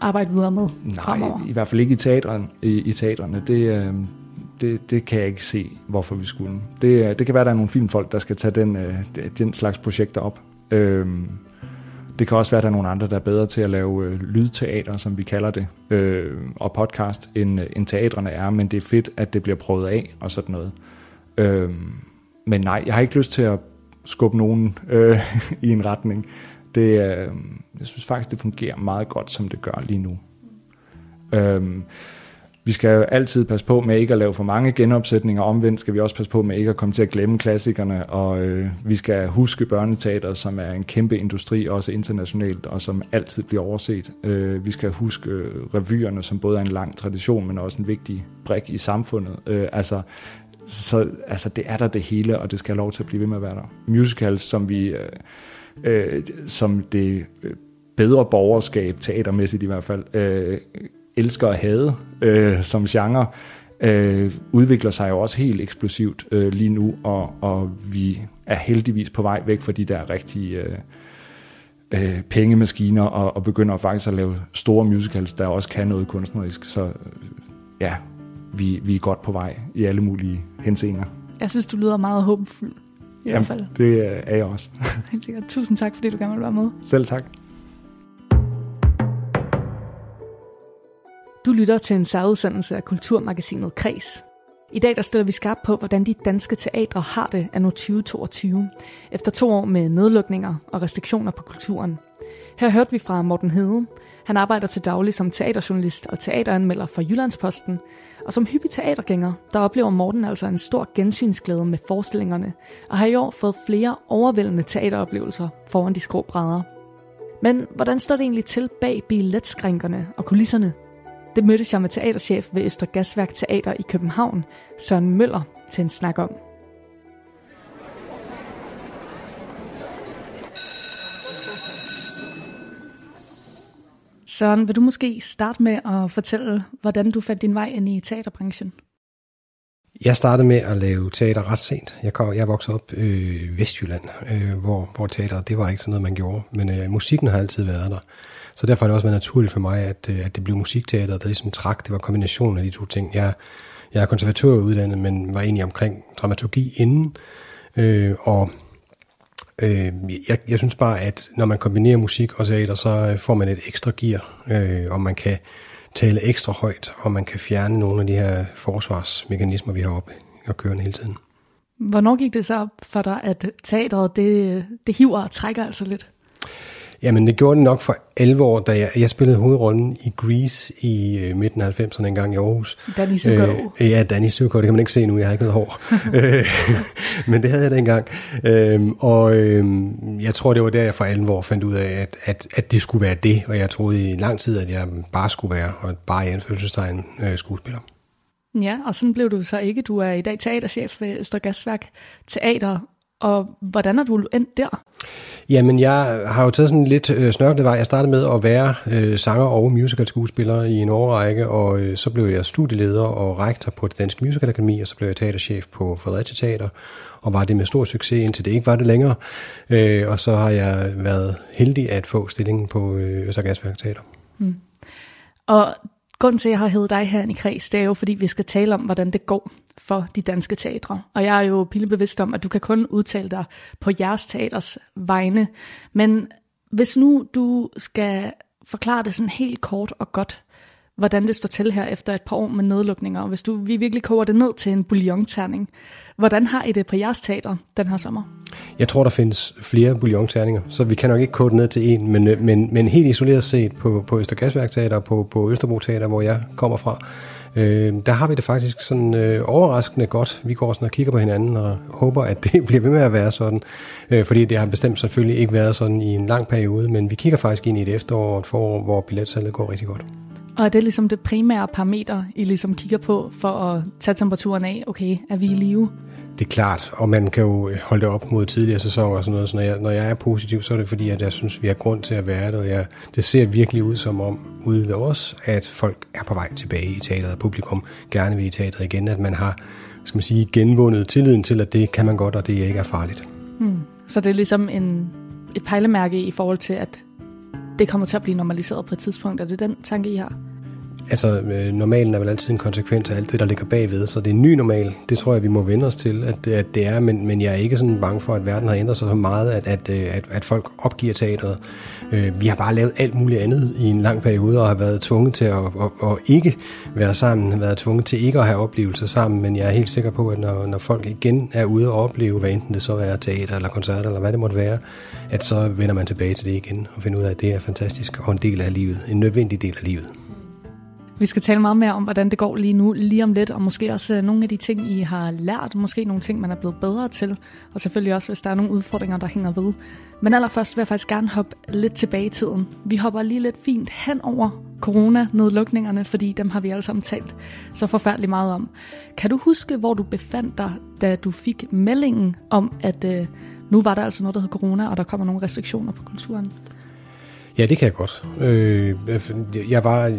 arbejde videre med fremover? Nej, i hvert fald ikke i teaterne. I, i teaterne. Det øh, Det, det kan jeg ikke se, hvorfor vi skulle. Det, det kan være, at der er nogle filmfolk, der skal tage den, den slags projekter op. Øhm, det kan også være, at der er nogle andre, der er bedre til at lave lydteater, som vi kalder det, øh, og podcast, end, end teatrene er, men det er fedt, at det bliver prøvet af og sådan noget. Øhm, men nej, jeg har ikke lyst til at skubbe nogen øh, i en retning. Det, øh, jeg synes faktisk, det fungerer meget godt, som det gør lige nu. Øhm, Vi skal jo altid passe på med ikke at lave for mange genopsætninger. Omvendt skal vi også passe på med ikke at komme til at glemme klassikerne. Og øh, vi skal huske børneteater, som er en kæmpe industri, også internationalt, og som altid bliver overset. Øh, vi skal huske øh, revyerne, som både er en lang tradition, men også en vigtig brik i samfundet. Øh, altså, så, altså, det er der det hele, og det skal have lov til at blive ved med at være der. Musicals, som, vi, øh, øh, som det bedre borgerskab, teatermæssigt i hvert fald, øh, elsker at hade øh, som genre, øh, udvikler sig jo også helt eksplosivt øh, lige nu, og, og vi er heldigvis på vej væk fra de der rigtige øh, øh, pengemaskiner, og, og begynder faktisk at lave store musicals, der også kan noget kunstnerisk, så øh, ja, vi, vi er godt på vej i alle mulige henseender. Jeg synes, du lyder meget håbefuld, i Jamen, hvert fald. Det er jeg også. Helt sikkert. Tusind tak, fordi du gerne ville være med. Selv tak. Du lytter til en særudsendelse af kulturmagasinet Kres. I dag der stiller vi skarpt på, hvordan de danske teatre har det anno tyve toogtyve, efter to år med nedlukninger og restriktioner på kulturen. Her hørte vi fra Morten Hede. Han arbejder til daglig som teaterjournalist og teateranmelder for Jyllandsposten, og som hyppig teatergænger, der oplever Morten altså en stor gensynsglæde med forestillingerne, og har i år fået flere overvældende teateroplevelser foran de skrå brædder. Men hvordan står det egentlig til bag billetskrænkerne og kulisserne? Det mødtes jeg med teaterchef ved Østre Gasværk Teater i København, Søren Møller, til en snak om. Søren, vil du måske starte med at fortælle, hvordan du fandt din vej ind i teaterbranchen? Jeg startede med at lave teater ret sent. Jeg, kom, jeg voksede op i øh, Vestjylland, øh, hvor, hvor teater, det var ikke sådan noget, man gjorde. Men øh, musikken har altid været der. Så derfor har det også været naturligt for mig, at, at det blev musikteater, der ligesom trak. Det var kombinationen af de to ting. Jeg, jeg er konservatør uddannet, men var egentlig omkring dramaturgi inden, Øh, og øh, jeg, jeg synes bare, at når man kombinerer musik og teater, så får man et ekstra gear, øh, og man kan tale ekstra højt, og man kan fjerne nogle af de her forsvarsmekanismer, vi har oppe og kørende hele tiden. Hvornår gik det så op for dig, at teateret, det, det hiver og trækker altså lidt? Jamen, det gjorde det nok for alvor, da jeg, jeg spillede hovedrollen i Grease i øh, midten af halvfemserne en gang i Aarhus. Danny Sykog. Øh, ja, Danny Sykog, det kan man ikke se nu, jeg har ikke noget hår. øh, men det havde jeg da engang. Øh, og øh, jeg tror, det var der, jeg for alvor fandt ud af, at, at, at det skulle være det, og jeg troede i lang tid, at jeg bare skulle være, og bare i anførselstegn øh, skuespiller. Ja, og sådan blev du så ikke. Du er i dag teaterchef ved Østre Gasværk Teater. Og hvordan er du endt der? Jamen, jeg har jo taget sådan en lidt øh, snørklet vej. Jeg startede med at være øh, sanger og musicalskuespiller i en årrække, og øh, så blev jeg studieleder og rektor på det Danske Musikakademi, og så blev jeg teaterchef på Fredericia Teater, og var det med stor succes, indtil det ikke var det længere. Øh, og så har jeg været heldig at få stillingen på øh, Østre Gasværk Teater. Mm. Og grunden til, at jeg har heddet dig her i Kres, det er jo, fordi vi skal tale om, hvordan det går for de danske teatre. Og jeg er jo pillebevidst om, at du kan kun udtale dig på jeres teaters vegne. Men hvis nu du skal forklare det sådan helt kort og godt, hvordan det står til her efter et par år med nedlukninger, og hvis du vi virkelig koger det ned til en bouillonterning, hvordan har I det på jeres teater den her sommer? Jeg tror, der findes flere bouillonterninger, så vi kan nok ikke koge det ned til en, men, men, men helt isoleret set på, på Østre Gasværk Teater og på, på Østerbro Teater, hvor jeg kommer fra, øh, der har vi det faktisk sådan øh, overraskende godt. Vi går sådan og kigger på hinanden og håber, at det bliver ved med at være sådan, øh, fordi det har bestemt selvfølgelig ikke været sådan i en lang periode, men vi kigger faktisk ind i et efterår og et forår, hvor billetsalget går rigtig godt. Og er det ligesom det primære parameter, I ligesom kigger på for at tage temperaturen af? Okay, er vi i live? Det er klart, og man kan jo holde det op mod tidligere sæsoner og sådan noget. Så når jeg, når jeg er positiv, så er det fordi, at jeg synes, vi har grund til at være det. Og jeg, det ser virkelig ud som om, ude ved os, at folk er på vej tilbage i teateret, og publikum gerne vil i teateret igen. At man har, skal man sige, genvundet tilliden til, at det kan man godt, og det ikke er farligt. Hmm. Så det er ligesom en, et pejlemærke i forhold til, at det kommer til at blive normaliseret på et tidspunkt. Er det den tanke, I har? Altså, normalen er vel altid en konsekvens af alt det, der ligger bagved, så det er en ny normal. Det tror jeg, vi må vende os til, at, at det er, men, men jeg er ikke sådan bange for, at verden har ændret sig så meget, at, at, at, at folk opgiver teateret. Vi har bare lavet alt muligt andet i en lang periode, og har været tvunget til at, at, at ikke være sammen, har været tvunget til ikke at have oplevelser sammen, men jeg er helt sikker på, at når, når folk igen er ude og opleve, hvad enten det så er teater eller koncerter, eller hvad det måtte være, at så vender man tilbage til det igen, og finder ud af, at det er fantastisk, og en del af livet, en nødvendig del af livet. Vi skal tale meget mere om, hvordan det går lige nu, lige om lidt, og måske også nogle af de ting, I har lært, måske nogle ting, man er blevet bedre til, og selvfølgelig også, hvis der er nogle udfordringer, der hænger ved. Men allerførst vil jeg faktisk gerne hoppe lidt tilbage i tiden. Vi hopper lige lidt fint hen over corona-nedlukningerne, fordi dem har vi alle sammen talt så forfærdeligt meget om. Kan du huske, hvor du befandt dig, da du fik meldingen om, at øh, nu var der altså noget, der hed corona, og der kommer nogle restriktioner på kulturen? Ja, det kan jeg godt. Øh, jeg var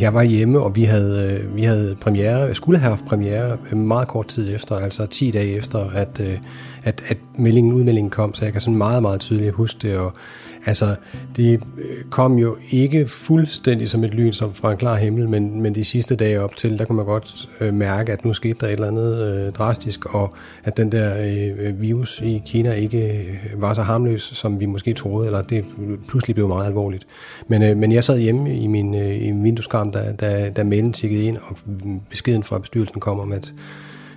jeg var hjemme, og vi havde vi havde premiere, skulle have haft premiere meget kort tid efter, altså ti dage efter, at at at meldingen udmeldingen kom, så jeg kan sådan meget meget tydeligt huske det, og altså det kom jo ikke fuldstændig som et lyn som fra en klar himmel, men men de sidste dage op til, der kunne man godt mærke, at nu skete der et eller andet øh, drastisk, og at den der øh, virus i Kina ikke var så harmløs, som vi måske troede, eller det pludselig blev meget alvorligt. Men, øh, men jeg sad hjemme i min, øh, i min vindueskarm, da, da, da mailen tikkede ind, og beskeden fra bestyrelsen kom om, at,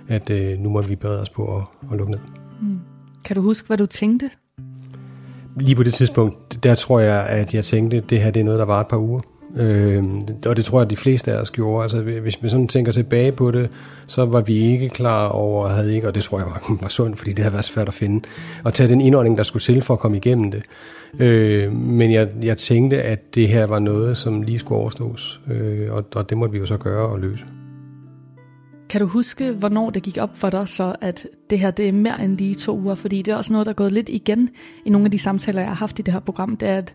at øh, nu måtte vi berede os på at, at lukke ned. Mm. Kan du huske, hvad du tænkte? Lige på det tidspunkt, der tror jeg, at jeg tænkte, at det her det er noget, der var et par uger. Øh, og det tror jeg, at de fleste af os gjorde. Altså, hvis man sådan tænker tilbage på det, så var vi ikke klar over, havde ikke, og det tror jeg var, var sundt, fordi det havde været svært at finde, at tage den indånding, der skulle til for at komme igennem det. Øh, men jeg, jeg tænkte, at det her var noget, som lige skulle overstås, øh, og, og det måtte vi jo så gøre og løse. Kan du huske, hvornår det gik op for dig så, at det her det er mere end lige to uger? Fordi det er også noget, der er gået lidt igen i nogle af de samtaler, jeg har haft i det her program. Det er, at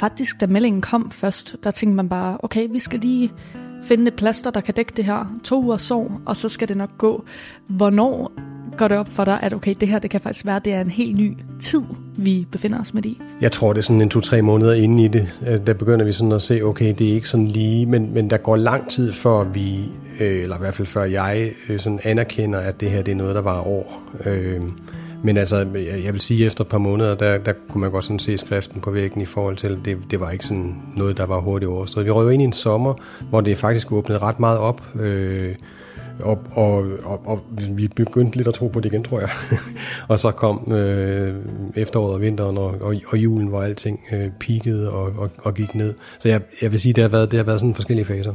faktisk da meldingen kom først, der tænkte man bare, okay, vi skal lige finde et plaster, der kan dække det her to uger sorg, og så skal det nok gå. Hvornår går det op for dig, at okay, det her det kan faktisk være, det er en helt ny tid, vi befinder os med i? Jeg tror, det er sådan en to-tre måneder inde i det. Der begynder vi sådan at se, okay, det er ikke sådan lige, men, men der går lang tid, før vi, øh, eller i hvert fald før jeg, øh, sådan anerkender, at det her det er noget, der var år. Øh, men altså, jeg, jeg vil sige, efter et par måneder, der, der kunne man godt sådan se skriften på væggen i forhold til, det, det var ikke sådan noget, der var hurtigt overstået. Vi røg ind i en sommer, hvor det faktisk åbnede ret meget op, øh, Og, og, og, og vi begyndte lidt at tro på det igen, tror jeg. Og så kom øh, efteråret og vinteren og, og, og julen, hvor alting øh, peakede og, og, og gik ned. Så jeg, jeg vil sige, det har været, det har været sådan forskellige faser.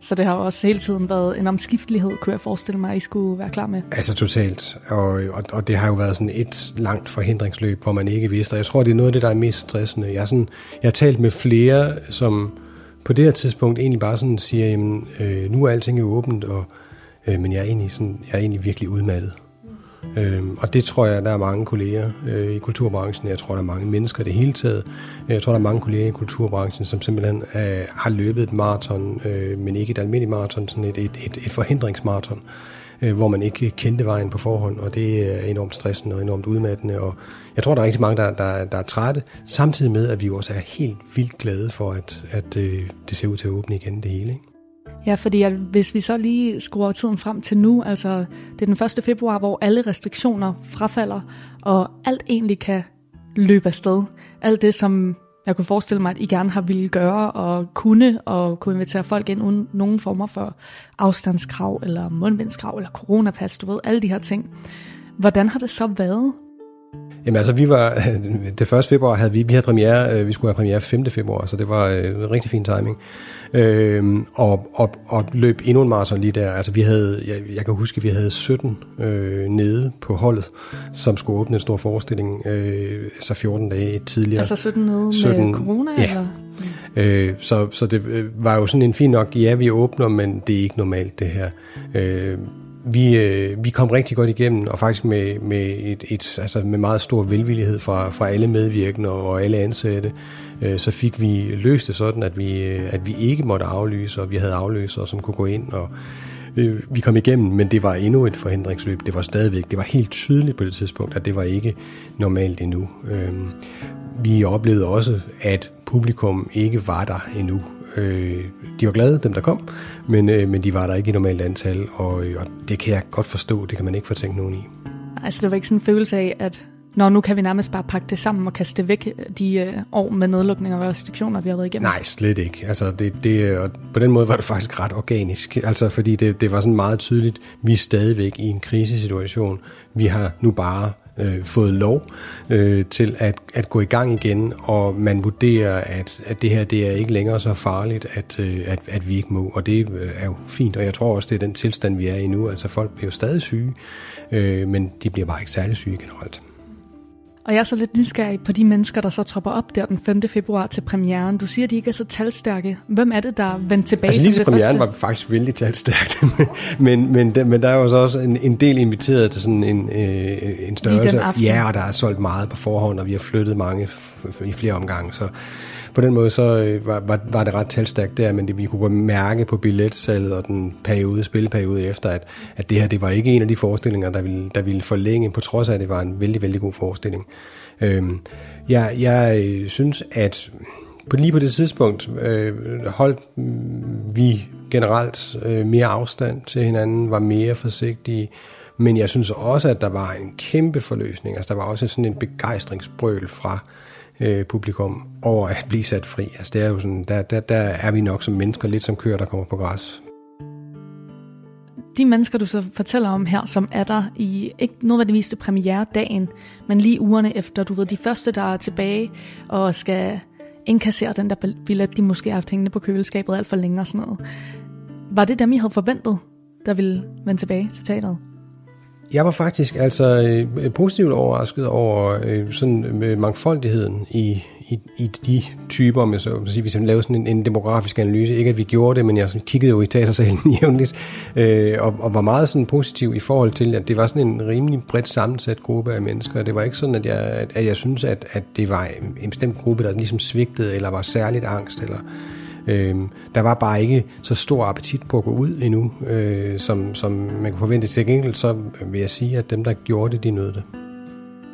Så det har også hele tiden været en omskiftelighed, kunne jeg forestille mig, I skulle være klar med? Altså totalt. Og, og, og det har jo været sådan et langt forhindringsløb, hvor man ikke vidste. Og jeg tror, det er noget af det, der er mest stressende. Jeg, er sådan, jeg har talt med flere, som på det her tidspunkt egentlig bare sådan siger, jamen, øh, nu er alting jo åbent, og men jeg er egentlig, sådan, jeg er egentlig virkelig udmattet. Mm. Øhm, og det tror jeg, der er mange kolleger øh, i kulturbranchen. Jeg tror, der er mange mennesker i det hele taget. Jeg tror, der er mange kolleger i kulturbranchen, som simpelthen øh, har løbet et maraton, øh, men ikke et almindeligt maraton, sådan et, et, et, et forhindringsmaraton, øh, hvor man ikke kendte vejen på forhånd. Og det er enormt stressende og enormt udmattende. Og jeg tror, der er rigtig mange, der, der, der er trætte, samtidig med, at vi også er helt vildt glade for, at, at øh, det ser ud til at åbne igen det hele, ikke? Ja, fordi at hvis vi så lige skruer tiden frem til nu, altså det er den første februar, hvor alle restriktioner frafalder, og alt egentlig kan løbe afsted. Alt det, som jeg kunne forestille mig, at I gerne har ville gøre og kunne, og kunne invitere folk ind uden nogen former for afstandskrav, eller mundbindskrav, eller coronapas, du ved, alle de her ting. Hvordan har det så været? Jamen altså, vi var, det første februar havde vi, vi havde premiere, vi skulle have premiere femte februar, så det var en rigtig fin timing. Øhm, og, og, og løb endnu en maraton lige der. Altså vi havde, jeg, jeg kan huske, vi havde sytten øh, nede på holdet, som skulle åbne en stor forestilling, øh, så fjorten dage tidligere. Altså sytten nede sytten, med corona, ja. Eller? Øh, så, så det var jo sådan en fin nok, ja, vi åbner, men det er ikke normalt det her. Øh, Vi, øh, vi kom rigtig godt igennem, og faktisk med, med, et, et, altså med meget stor velvillighed fra, fra alle medvirkende og alle ansatte, øh, så fik vi løst det sådan, at vi, at vi ikke måtte aflyse, og vi havde afløsere, som kunne gå ind, og øh, vi kom igennem, men det var endnu et forhindringsløb. Det var stadigvæk, det var helt tydeligt på det tidspunkt, at det var ikke normalt endnu. Øh, vi oplevede også, at publikum ikke var der endnu. De var glade, dem der kom, men, men de var der ikke i normalt antal, og, og det kan jeg godt forstå, det kan man ikke få tænkt nogen i. Altså det var ikke sådan en følelse af, at nå, nu kan vi nærmest bare pakke det sammen og kaste det væk de øh, år med nedlukninger og restriktioner, vi har været igennem? Nej, slet ikke. Altså det, det, og på den måde var det faktisk ret organisk, altså fordi det, det var sådan meget tydeligt, vi er stadigvæk i en krisesituation, vi har nu bare Øh, fået lov øh, til at, at gå i gang igen, og man vurderer, at, at det her det er ikke længere så farligt, at, øh, at, at vi ikke må, og det er jo fint, og jeg tror også, det er den tilstand, vi er i nu, altså folk bliver jo stadig syge, øh, men de bliver bare ikke særlig syge generelt. Og jeg er så lidt nysgerrig på de mennesker, der så tropper op der den femte februar til premieren. Du siger, at de ikke er så talstærke. Hvem er det, der vendte tilbage altså, som det første? Altså lige til premieren var faktisk vældig talstærkt, men, men, men der er jo så også en, en del inviteret til sådan en, øh, en størrelse. Ja, og der er solgt meget på forhånd, og vi har flyttet mange f- f- i flere omgange, så på den måde så var, var, var det ret talstærkt der, men det, vi kunne mærke på billetsalget og den periode, spilleperiode efter, at, at det her det var ikke en af de forestillinger, der ville, der ville forlænge, på trods af, at det var en vældig, vældig god forestilling. Øhm, jeg, jeg synes, at på, lige på det tidspunkt øh, holdt vi generelt øh, mere afstand til hinanden, var mere forsigtige, men jeg synes også, at der var en kæmpe forløsning. Altså, der var også sådan en begejstringsbrøl fra publikum over at blive sat fri. Altså det er jo sådan, der, der, der er vi nok som mennesker, lidt som køer, der kommer på græs. De mennesker, du så fortæller om her, som er der i, ikke nødvendigvis til premieredagen, men lige ugerne efter, du ved, de første, der er tilbage og skal indkassere den der billet, de måske har haft hængende på køleskabet alt for længe og sådan noget. Var det dem, I havde forventet, der ville vende tilbage til teateret? Jeg var faktisk altså positivt overrasket over sådan mangfoldigheden i, i, i de typer, med, så sige, vi lavede sådan en, en demografisk analyse. Ikke at vi gjorde det, men jeg kiggede jo i teatersalen jævnligt, øh, og, og var meget sådan positiv i forhold til, at det var sådan en rimelig bredt sammensat gruppe af mennesker. Det var ikke sådan, at jeg, at, at jeg synes, at, at det var en bestemt gruppe, der ligesom svigtede, eller var særligt angst, eller Øh, der var bare ikke så stor appetit på at gå ud endnu, øh, som, som man kunne forvente. Til gengæld så vil jeg sige, at dem, der gjorde det, de nød det.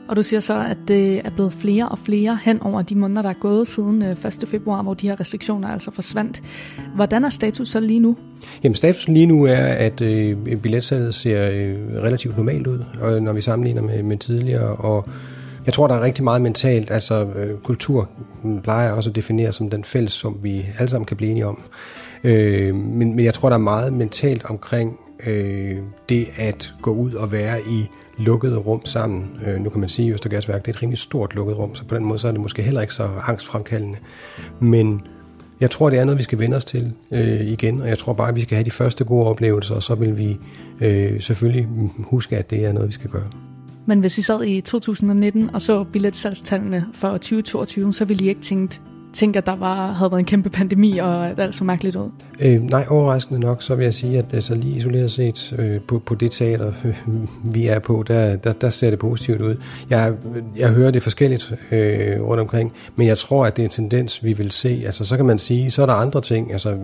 Og du siger så, at det er blevet flere og flere hen over de måneder, der er gået siden første februar, hvor de her restriktioner altså forsvandt. Hvordan er status så lige nu? Jamen, statusen lige nu er, at øh, billetsalget ser øh, relativt normalt ud, og når vi sammenligner med, med tidligere. Og jeg tror, der er rigtig meget mentalt. Altså, øh, kultur plejer også at definere som den fælles, som vi alle sammen kan blive enige om. Øh, men, men jeg tror, der er meget mentalt omkring øh, det at gå ud og være i lukkede rum sammen. Øh, nu kan man sige, at Østre Gasværk, det er et rimelig stort lukket rum, så på den måde så er det måske heller ikke så angstfremkaldende. Men jeg tror, det er noget, vi skal vende os til øh, igen, og jeg tror bare, at vi skal have de første gode oplevelser, og så vil vi øh, selvfølgelig huske, at det er noget, vi skal gøre. Men hvis I sad i to tusind nitten og så billetsalgstallene for tyve toogtyve, så ville I ikke tænkt, tænke, at der var, havde været en kæmpe pandemi, og at alt så mærkeligt ud? Øh, nej, overraskende nok, så vil jeg sige, at altså, lige isoleret set øh, på, på det teater, øh, vi er på, der, der, der ser det positivt ud. Jeg, jeg hører det forskelligt øh, rundt omkring, men jeg tror, at det er en tendens, vi vil se. Altså, så kan man sige, så er der andre ting. Altså,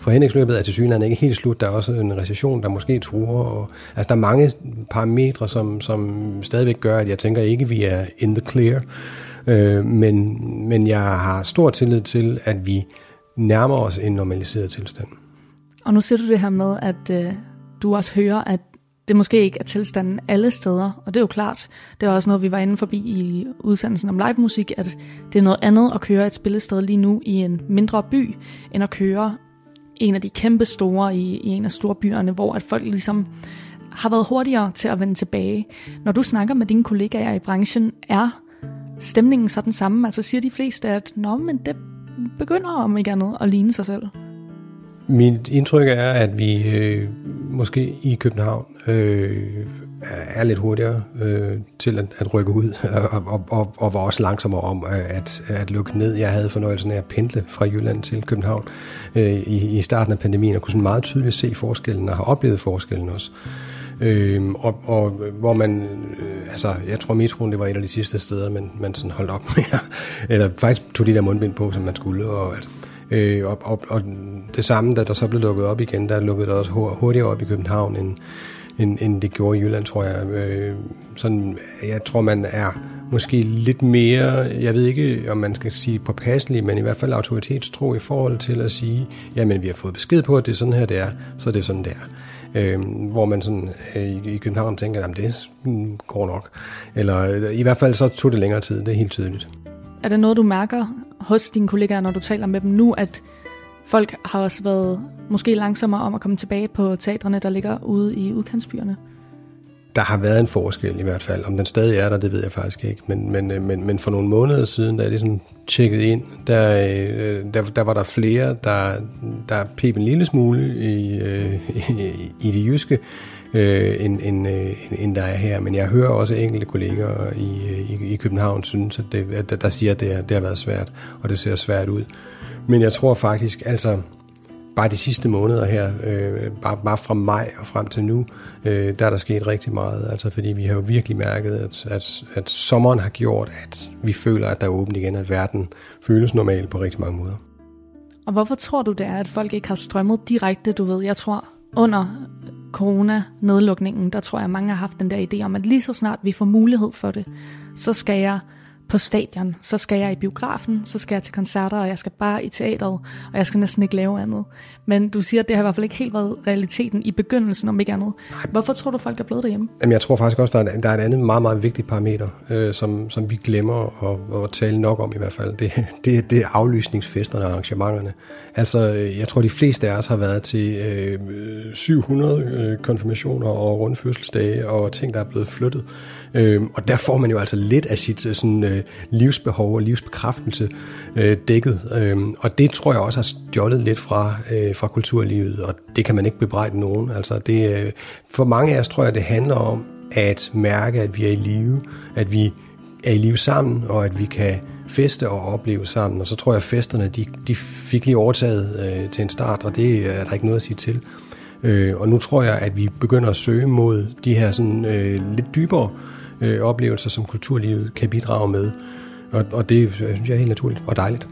forhindringsløbet er til synligheden ikke helt slut. Der er også en recession, der måske truer. Og, altså, der er mange parametre, som, som stadigvæk gør, at jeg tænker ikke, vi er in the clear. Øh, men, men jeg har stor tillid til, at vi nærmer os en normaliseret tilstand. Og nu siger du det her med, at øh, du også hører, at det måske ikke er tilstanden alle steder, og det er jo klart. Det er også noget, vi var inde forbi i udsendelsen om live musik, at det er noget andet at køre et spillested lige nu i en mindre by, end at køre en af de kæmpe store i, i en af storbyerne, hvor at folk ligesom har været hurtigere til at vende tilbage. Når du snakker med dine kollegaer i branchen, er stemningen så den samme? Altså siger de fleste, at nå, men det begynder om ikke andet at ligne sig selv. Mit indtryk er, at vi øh, måske i København øh, er lidt hurtigere øh, til at, at rykke ud, og, og, og, og var også langsommere om at, at lukke ned. Jeg havde fornøjelsen af at pendle fra Jylland til København øh, i, i starten af pandemien, og kunne sådan meget tydeligt se forskellen, og har oplevet forskellen også. Øh, og, og hvor man, øh, altså jeg tror metroen, det var et af de sidste steder, man, man sådan holdt op med, eller faktisk tog de der mundbind på, som man skulle, og, øh, og, og, og det samme, da der så blev lukket op igen, der lukkede der også hurtigere op i København, end, end, end det gjorde i Jylland, tror jeg. Øh, sådan, jeg tror, man er måske lidt mere, jeg ved ikke, om man skal sige påpasselig, men i hvert fald autoritetstro i forhold til at sige, jamen vi har fået besked på, at det er sådan her, det er, så det er sådan der. Øh, hvor man sådan øh, i København tænker, at det går nok. Eller øh, i hvert fald så tog det længere tid, det er helt tydeligt. Er det noget, du mærker hos dine kollegaer, når du taler med dem nu, at folk har også været måske langsommere om at komme tilbage på teatrene, der ligger ude i udkantsbyerne? Der har været en forskel i hvert fald. Om den stadig er der, det ved jeg faktisk ikke. Men, men, men, men for nogle måneder siden, da jeg ligesom tjekkede ind, der, der, der var der flere, der, der pep en lille smule i, i, i det jyske, end, end, end der er her. Men jeg hører også enkelte kolleger i, i, i København synes, at det, at der siger, at det, er, det har været svært, og det ser svært ud. Men jeg tror faktisk, altså bare de sidste måneder her, øh, bare, bare fra maj og frem til nu, øh, der er der sket rigtig meget. Altså, fordi vi har jo virkelig mærket, at, at, at sommeren har gjort, at vi føler, at der er åbent igen, at verden føles normal på rigtig mange måder. Og hvorfor tror du det er, at folk ikke har strømmet direkte? Du ved, jeg tror, under corona-nedlukningen, der tror jeg, mange har haft den der idé om, at lige så snart vi får mulighed for det, så skal jeg på stadion, så skal jeg i biografen, så skal jeg til koncerter, og jeg skal bare i teateret, og jeg skal næsten ikke lave andet. Men du siger, at det har i hvert fald ikke helt været realiteten i begyndelsen, om ikke andet. Nej. Hvorfor tror du, folk er blevet derhjemme? Jamen, jeg tror faktisk også, der er, der er et andet meget, meget vigtigt parameter, øh, som, som vi glemmer at, at tale nok om i hvert fald. Det, det, det er aflysningsfesterne og arrangementerne. Altså, jeg tror, de fleste af os har været til øh, syv hundrede konfirmationer og rundfødselsdage og ting, der er blevet flyttet. Øh, og der får man jo altså lidt af sit sådan, øh, livsbehov og livsbekræftelse øh, dækket. Øh, og det tror jeg også har stjålet lidt fra, øh, fra kulturlivet, og det kan man ikke bebrejde nogen. Altså det, øh, for mange af os tror jeg, det handler om at mærke, at vi er i live, at vi er i live sammen, og at vi kan feste og opleve sammen. Og så tror jeg, at festerne de, de fik lige overtaget øh, til en start, og det er der ikke noget at sige til. Øh, og nu tror jeg, at vi begynder at søge mod de her sådan, øh, lidt dybere Øh, oplevelser, som kulturlivet kan bidrage med. Og, og det synes jeg er helt naturligt og dejligt.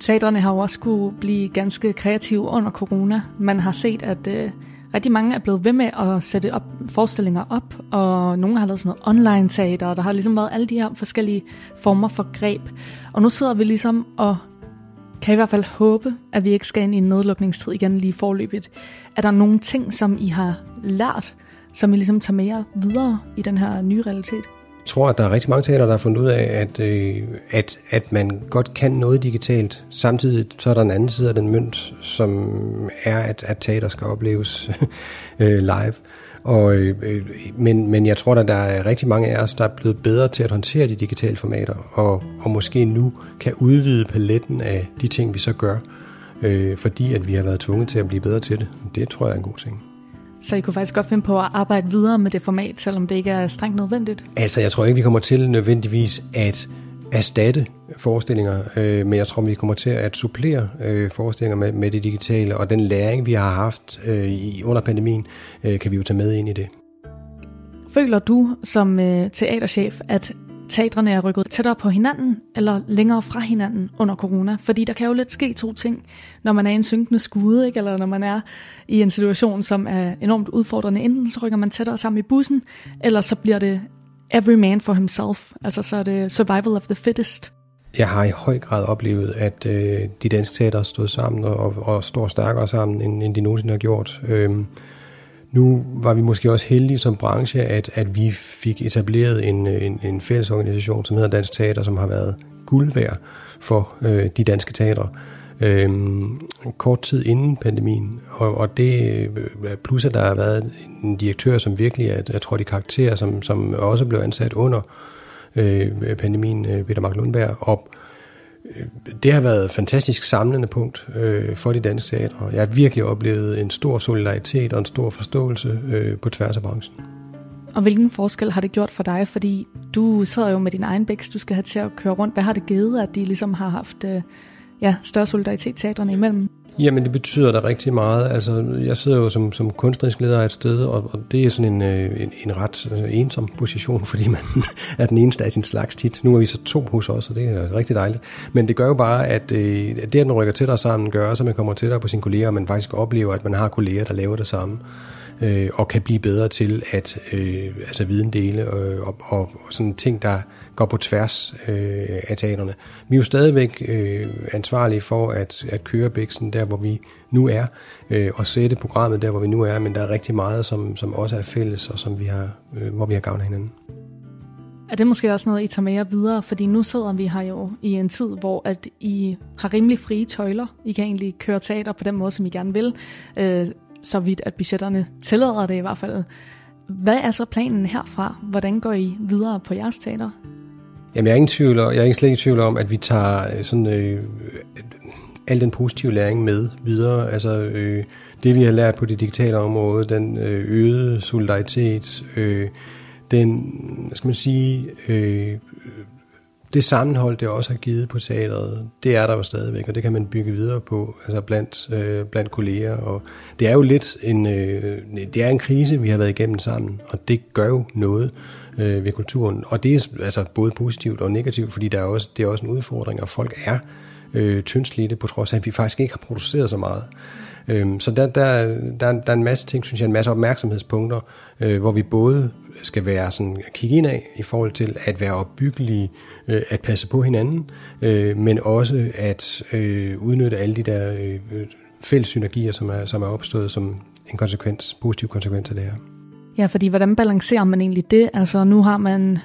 Teaterne har også kunne blive ganske kreative under corona. Man har set, at øh, rigtig mange er blevet ved med at sætte op, forestillinger op, og nogle har lavet sådan noget online teater, og der har ligesom været alle de her forskellige former for greb. Og nu sidder vi ligesom og kan i hvert fald håbe, at vi ikke skal ind i en nedlukningstid igen lige forløbigt. Er der nogle ting, som I har lært, som I ligesom tager mere videre i den her nye realitet? Jeg tror, at der er rigtig mange teater, der har fundet ud af, at, øh, at, at man godt kan noget digitalt. Samtidig så er der en anden side af den mønt, som er, at, at teater skal opleves øh, live. Og, øh, men, men jeg tror, at der er rigtig mange af os, der er blevet bedre til at håndtere de digitale formater, og, og måske nu kan udvide paletten af de ting, vi så gør, øh, fordi at vi har været tvunget til at blive bedre til det. Det tror jeg er en god ting. Så I kunne faktisk godt finde på at arbejde videre med det format, selvom det ikke er strengt nødvendigt? Altså, jeg tror ikke, vi kommer til nødvendigvis at erstatte forestillinger, øh, men jeg tror, vi kommer til at supplere øh, forestillinger med, med det digitale, og den læring, vi har haft øh, i, under pandemien, øh, kan vi jo tage med ind i det. Føler du som øh, teaterchef, at teatrene er rykket tættere på hinanden, eller længere fra hinanden under corona? Fordi der kan jo lidt ske to ting, når man er i en synkende skude, ikke? Eller når man er i en situation, som er enormt udfordrende. Enten så rykker man tættere sammen i bussen, eller så bliver det every man for himself. Altså så er det survival of the fittest. Jeg har i høj grad oplevet, at øh, de danske teater stod sammen og, og står stærkere sammen, end, end de nogensinde har gjort. Øhm. Nu var vi måske også heldige som branche, at, at vi fik etableret en, en, en fælles organisation, som hedder Dansk Teater, som har været guld værd for øh, de danske teatre øh, kort tid inden pandemien. Og, og det, plus at der har været en direktør, som virkelig er, jeg tror, de karakterer, som, som også blev ansat under øh, pandemien, Peter Mark Lundberg, op. Det har været et fantastisk samlende punkt øh, for de danske teatre. Jeg har virkelig oplevet en stor solidaritet og en stor forståelse øh, på tværs af branchen. Og hvilken forskel har det gjort for dig? Fordi du sidder jo med din egen bæks, du skal have til at køre rundt. Hvad har det givet, at de ligesom har haft øh, ja, større solidaritet teatrene imellem? Jamen det betyder da rigtig meget. Altså, jeg sidder jo som, som kunstnerisk leder et sted, og, og det er sådan en, en, en ret ensom position, fordi man er den eneste af sin slags tit. Nu er vi så to hos os, og det er rigtig dejligt. Men det gør jo bare, at øh, det at man rykker tættere sammen, gør så man kommer tættere på sine kolleger, og man faktisk oplever, at man har kolleger, der laver det samme, øh, og kan blive bedre til at øh, altså videndele øh, og, og sådan ting, der går på tværs øh, af teaterne. Vi er jo stadigvæk øh, ansvarlige for at, at køre bæksen der, hvor vi nu er, øh, og sætte programmet der, hvor vi nu er, men der er rigtig meget, som, som også er fælles, og som vi har, øh, hvor vi har gavn af hinanden. Er det måske også noget, I tager med jer videre? Fordi nu sidder vi her jo i en tid, hvor at I har rimelig frie tøjler. I kan egentlig køre teater på den måde, som I gerne vil, øh, så vidt at budgetterne tillader det i hvert fald. Hvad er så planen herfra? Hvordan går I videre på jeres teater? Jamen, jeg er ingen tvivl, jeg er slet ikke i tvivl om, at vi tager sådan, øh, al den positive læring med videre. Altså, øh, det, vi har lært på det digitale område, den øgede solidaritet, øh, den, skal man sige, øh, det sammenhold, det også har givet på teateret, det er der jo stadigvæk, og det kan man bygge videre på, altså blandt, øh, blandt kolleger. Og det er jo lidt en, øh, det er en krise, vi har været igennem sammen, og det gør jo noget øh, ved kulturen. Og det er altså både positivt og negativt, fordi der er også, det er også en udfordring, og folk er øh, tyndslidte, på trods af, at vi faktisk ikke har produceret så meget. Øh, så der, der, der, der er en masse ting, synes jeg, en masse opmærksomhedspunkter, øh, hvor vi både skal være sådan kigge ind af i forhold til at være opbyggelige, øh, at passe på hinanden, øh, men også at øh, udnytte alle de der øh, fælles synergier, som er, som er opstået som en konsekvens, positiv konsekvens af det her. Ja, fordi hvordan balancerer man egentlig det? Altså nu har man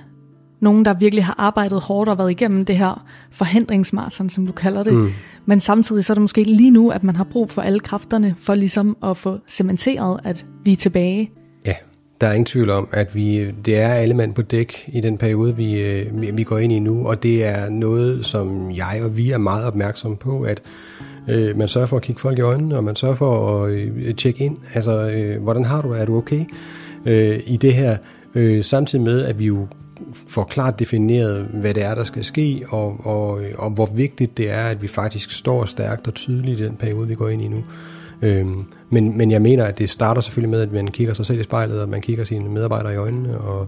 nogen, der virkelig har arbejdet hårdt og været igennem det her forhindringsmaraton, som du kalder det. Mm. Men samtidig så er det måske lige nu, at man har brug for alle kræfterne for ligesom at få cementeret, at vi er tilbage. Ja. Der er ingen tvivl om, at vi, det er alle mand på dæk i den periode, vi, vi går ind i nu, og det er noget, som jeg og vi er meget opmærksomme på, at øh, man sørger for at kigge folk i øjnene, og man sørger for at øh, tjekke ind, altså øh, hvordan har du, er du okay øh, i det her, øh, samtidig med, at vi jo får klart defineret, hvad det er, der skal ske, og, og, og hvor vigtigt det er, at vi faktisk står stærkt og tydeligt i den periode, vi går ind i nu. Øhm, men, men jeg mener, at det starter selvfølgelig med, at man kigger sig selv i spejlet, og man kigger sine medarbejdere i øjnene, og,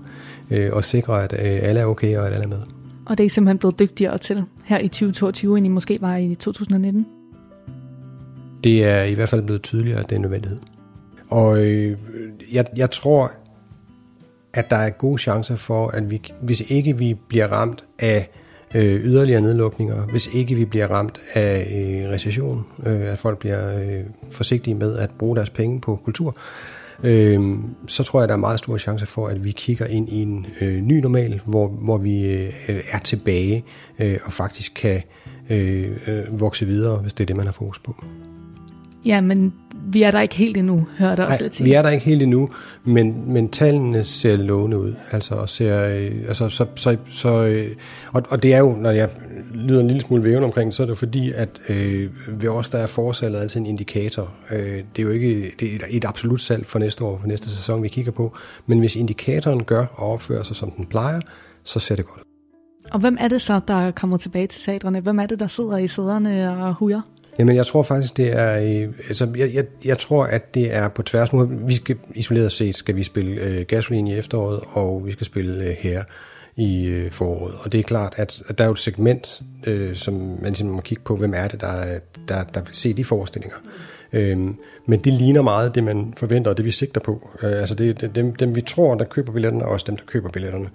øh, og sikrer, at øh, alle er okay, og at alle er med. Og det er I simpelthen blevet dygtigere til her i tyve toogtyve, end I måske var i to tusind og nitten? Det er i hvert fald blevet tydeligere, at det er en nødvendighed. Og øh, jeg, jeg tror, at der er gode chancer for, at vi, hvis ikke vi bliver ramt af øh, yderligere nedlukninger, hvis ikke vi bliver ramt af øh, recession, øh, at folk bliver øh, forsigtige med at bruge deres penge på kultur, øh, så tror jeg, at der er meget store chancer for, at vi kigger ind i en øh, ny normal, hvor, hvor vi øh, er tilbage øh, og faktisk kan øh, øh, vokse videre, hvis det er det, man har fokus på. Ja, men vi er der ikke helt endnu, hører der også lidt til. Vi er der ikke helt endnu, men, men tallene ser lovende ud. Altså, og, ser, altså, så, så, så, og, og det er jo, når jeg lyder en lille smule væven omkring, så er det fordi, at øh, ved os, der er forsalget altid en indikator. Øh, det er jo ikke det er et absolut salg for næste år, for næste sæson, vi kigger på. Men hvis indikatoren gør og opfører sig, som den plejer, så ser det godt ud. Og hvem er det så, der kommer tilbage til teatrene? Hvem er det, der sidder i sæderne og hujer? Jamen, jeg tror faktisk, det er... Altså, jeg, jeg, jeg tror, at det er på tværs. Nu, vi skal isoleret set, skal vi spille øh, Gasoline i efteråret, og vi skal spille øh, her i øh, foråret. Og det er klart, at, at der er jo et segment, øh, som man simpelthen må kigge på, hvem er det, der, der, der vil se de forestillinger. Øhm, men det ligner meget det, man forventer, og det vi sigter på. Øh, altså, det er dem, dem, vi tror, der køber billetterne, og også dem, der køber billetterne.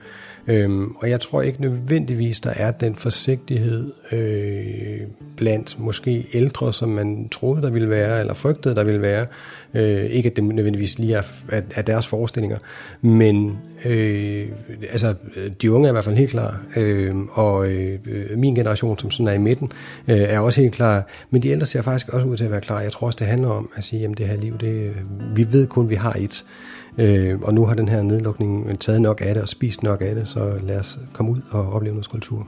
Øhm, og jeg tror ikke nødvendigvis, der er den forsigtighed øh, blandt måske ældre, som man troede, der ville være, eller frygtede, der ville være. Øh, ikke, at det nødvendigvis lige er, er, er deres forestillinger, men øh, altså, de unge er i hvert fald helt klar, øh, og øh, min generation, som sådan er i midten, øh, er også helt klar, men de ældre ser faktisk også ud til at være klar. Jeg tror også, det handler om at sige, jamen det her liv, det, vi ved kun, vi har et. Øh, og nu har den her nedlukning taget nok af det og spist nok af det, så lad os komme ud og opleve noget kultur.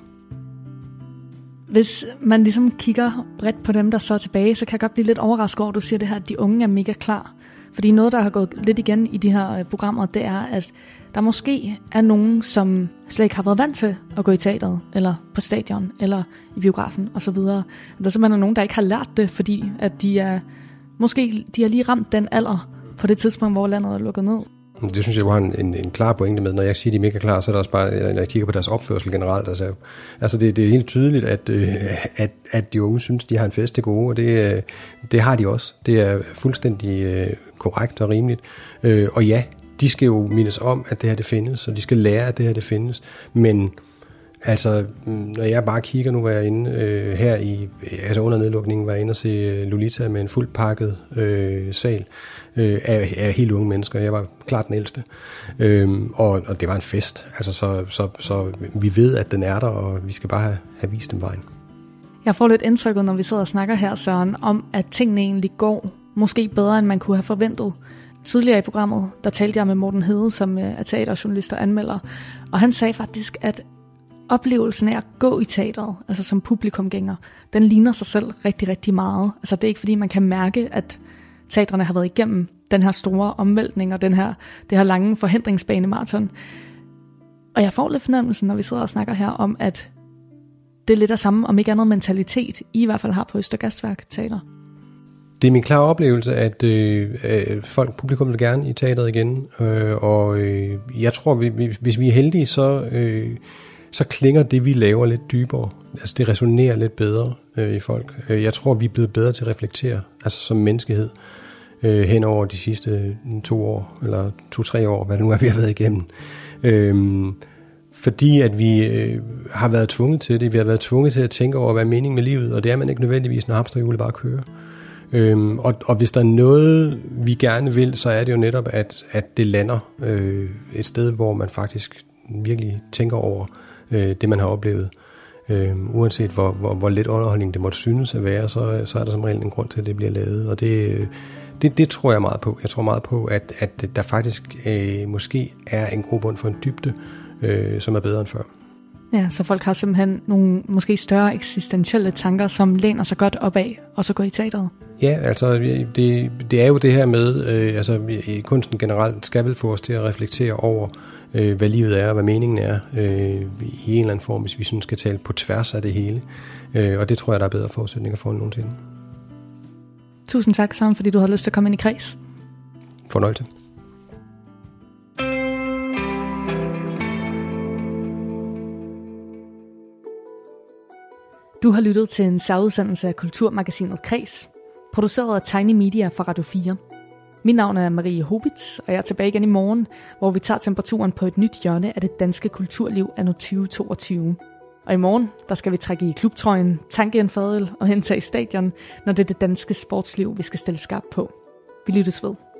Hvis man ligesom kigger bredt på dem, der så er tilbage, så kan jeg godt blive lidt overrasket over, at du siger det her, at de unge er mega klar. Fordi noget, der har gået lidt igen i de her programmer, det er, at der måske er nogen, som slet ikke har været vant til at gå i teateret, eller på stadion, eller i biografen osv. Der er simpelthen nogen, der ikke har lært det, fordi at de er, måske de har lige ramt den alder, på det tidspunkt, hvor landet er lukket ned. Det synes jeg, var en, en, en klar pointe med. Når jeg siger, de er mega klar, så er det også bare, når jeg kigger på deres opførsel generelt. Altså, altså det, det er helt tydeligt, at, at, at de unge synes, de har en fest til gode, og det, det har de også. Det er fuldstændig korrekt og rimeligt. Og ja, de skal jo mindes om, at det her det findes, og de skal lære, at det her det findes. Men altså, når jeg bare kigger, nu var jeg inde øh, her i, altså under nedlukningen, var jeg inde og se Lolita med en fuldt pakket øh, sal øh, af, af helt unge mennesker. Jeg var klart den ældste. Øh, og, og det var en fest. Altså, så, så, så vi ved, at den er der, og vi skal bare have, have vist dem vejen. Jeg får lidt indtrykket, når vi sidder og snakker her, Søren, om at tingene egentlig går måske bedre, end man kunne have forventet. Tidligere i programmet, der talte jeg med Morten Hede, som er teaterjournalist og anmelder, og han sagde faktisk, at oplevelsen af at gå i teateret, altså som publikumgænger, den ligner sig selv rigtig, rigtig meget. Altså det er ikke fordi, man kan mærke, at teatrene har været igennem den her store omvæltning og den her, det her lange forhindringsbanemarathon. Og jeg får lidt fornemmelsen, når vi sidder og snakker her, om at det er lidt af samme, om ikke andet mentalitet, I i hvert fald har på Østre Gasværk Teater. Det er min klare oplevelse, at øh, folk, publikum vil gerne i teateret igen. Øh, og øh, jeg tror, vi, vi, hvis vi er heldige, så... Øh, så klinger det, vi laver, lidt dybere. Altså, det resonerer lidt bedre øh, i folk. Jeg tror, vi er blevet bedre til at reflektere, altså som menneskehed, øh, hen over de sidste to år, eller to-tre år, hvad det nu er, vi har været igennem. Øh, fordi at vi øh, har været tvunget til det. Vi har været tvunget til at tænke over, hvad er meningen med livet, og det er man ikke nødvendigvis, når hamsterhjulet bare kører. Øhm, og, og hvis der er noget, vi gerne vil, så er det jo netop, at, at det lander øh, et sted, hvor man faktisk virkelig tænker over det, man har oplevet. Øh, uanset hvor, hvor, hvor let underholdning det måtte synes at være, så, så er der som regel en grund til, at det bliver lavet. Og det, det, det tror jeg meget på. Jeg tror meget på, at, at der faktisk øh, måske er en grobund for en dybde, øh, som er bedre end før. Ja, så folk har simpelthen nogle måske større eksistentielle tanker, som læner sig godt opad, og så går i teateret. Ja, altså det, det er jo det her med, øh, altså kunsten generelt skal vel få os til at reflektere over, øh, hvad livet er og hvad meningen er, øh, i en eller anden form, hvis vi synes skal tale på tværs af det hele. Øh, og det tror jeg, der er bedre forudsætninger for end nogensinde. Tusind tak, Søren, fordi du havde lyst til at komme ind i Kres. Fornøjelse. Du har lyttet til en særudsendelse af Kulturmagasinet Kres, produceret af Tiny Media fra Radio fire. Mit navn er Marie Hobitz, og jeg er tilbage igen i morgen, hvor vi tager temperaturen på et nyt hjørne af det danske kulturliv anno tyve toogtyve. Og i morgen, der skal vi trække i klubtrøjen, tanke en fadøl og hentage stadion, når det er det danske sportsliv, vi skal stille skarpt på. Vi lyttes ved.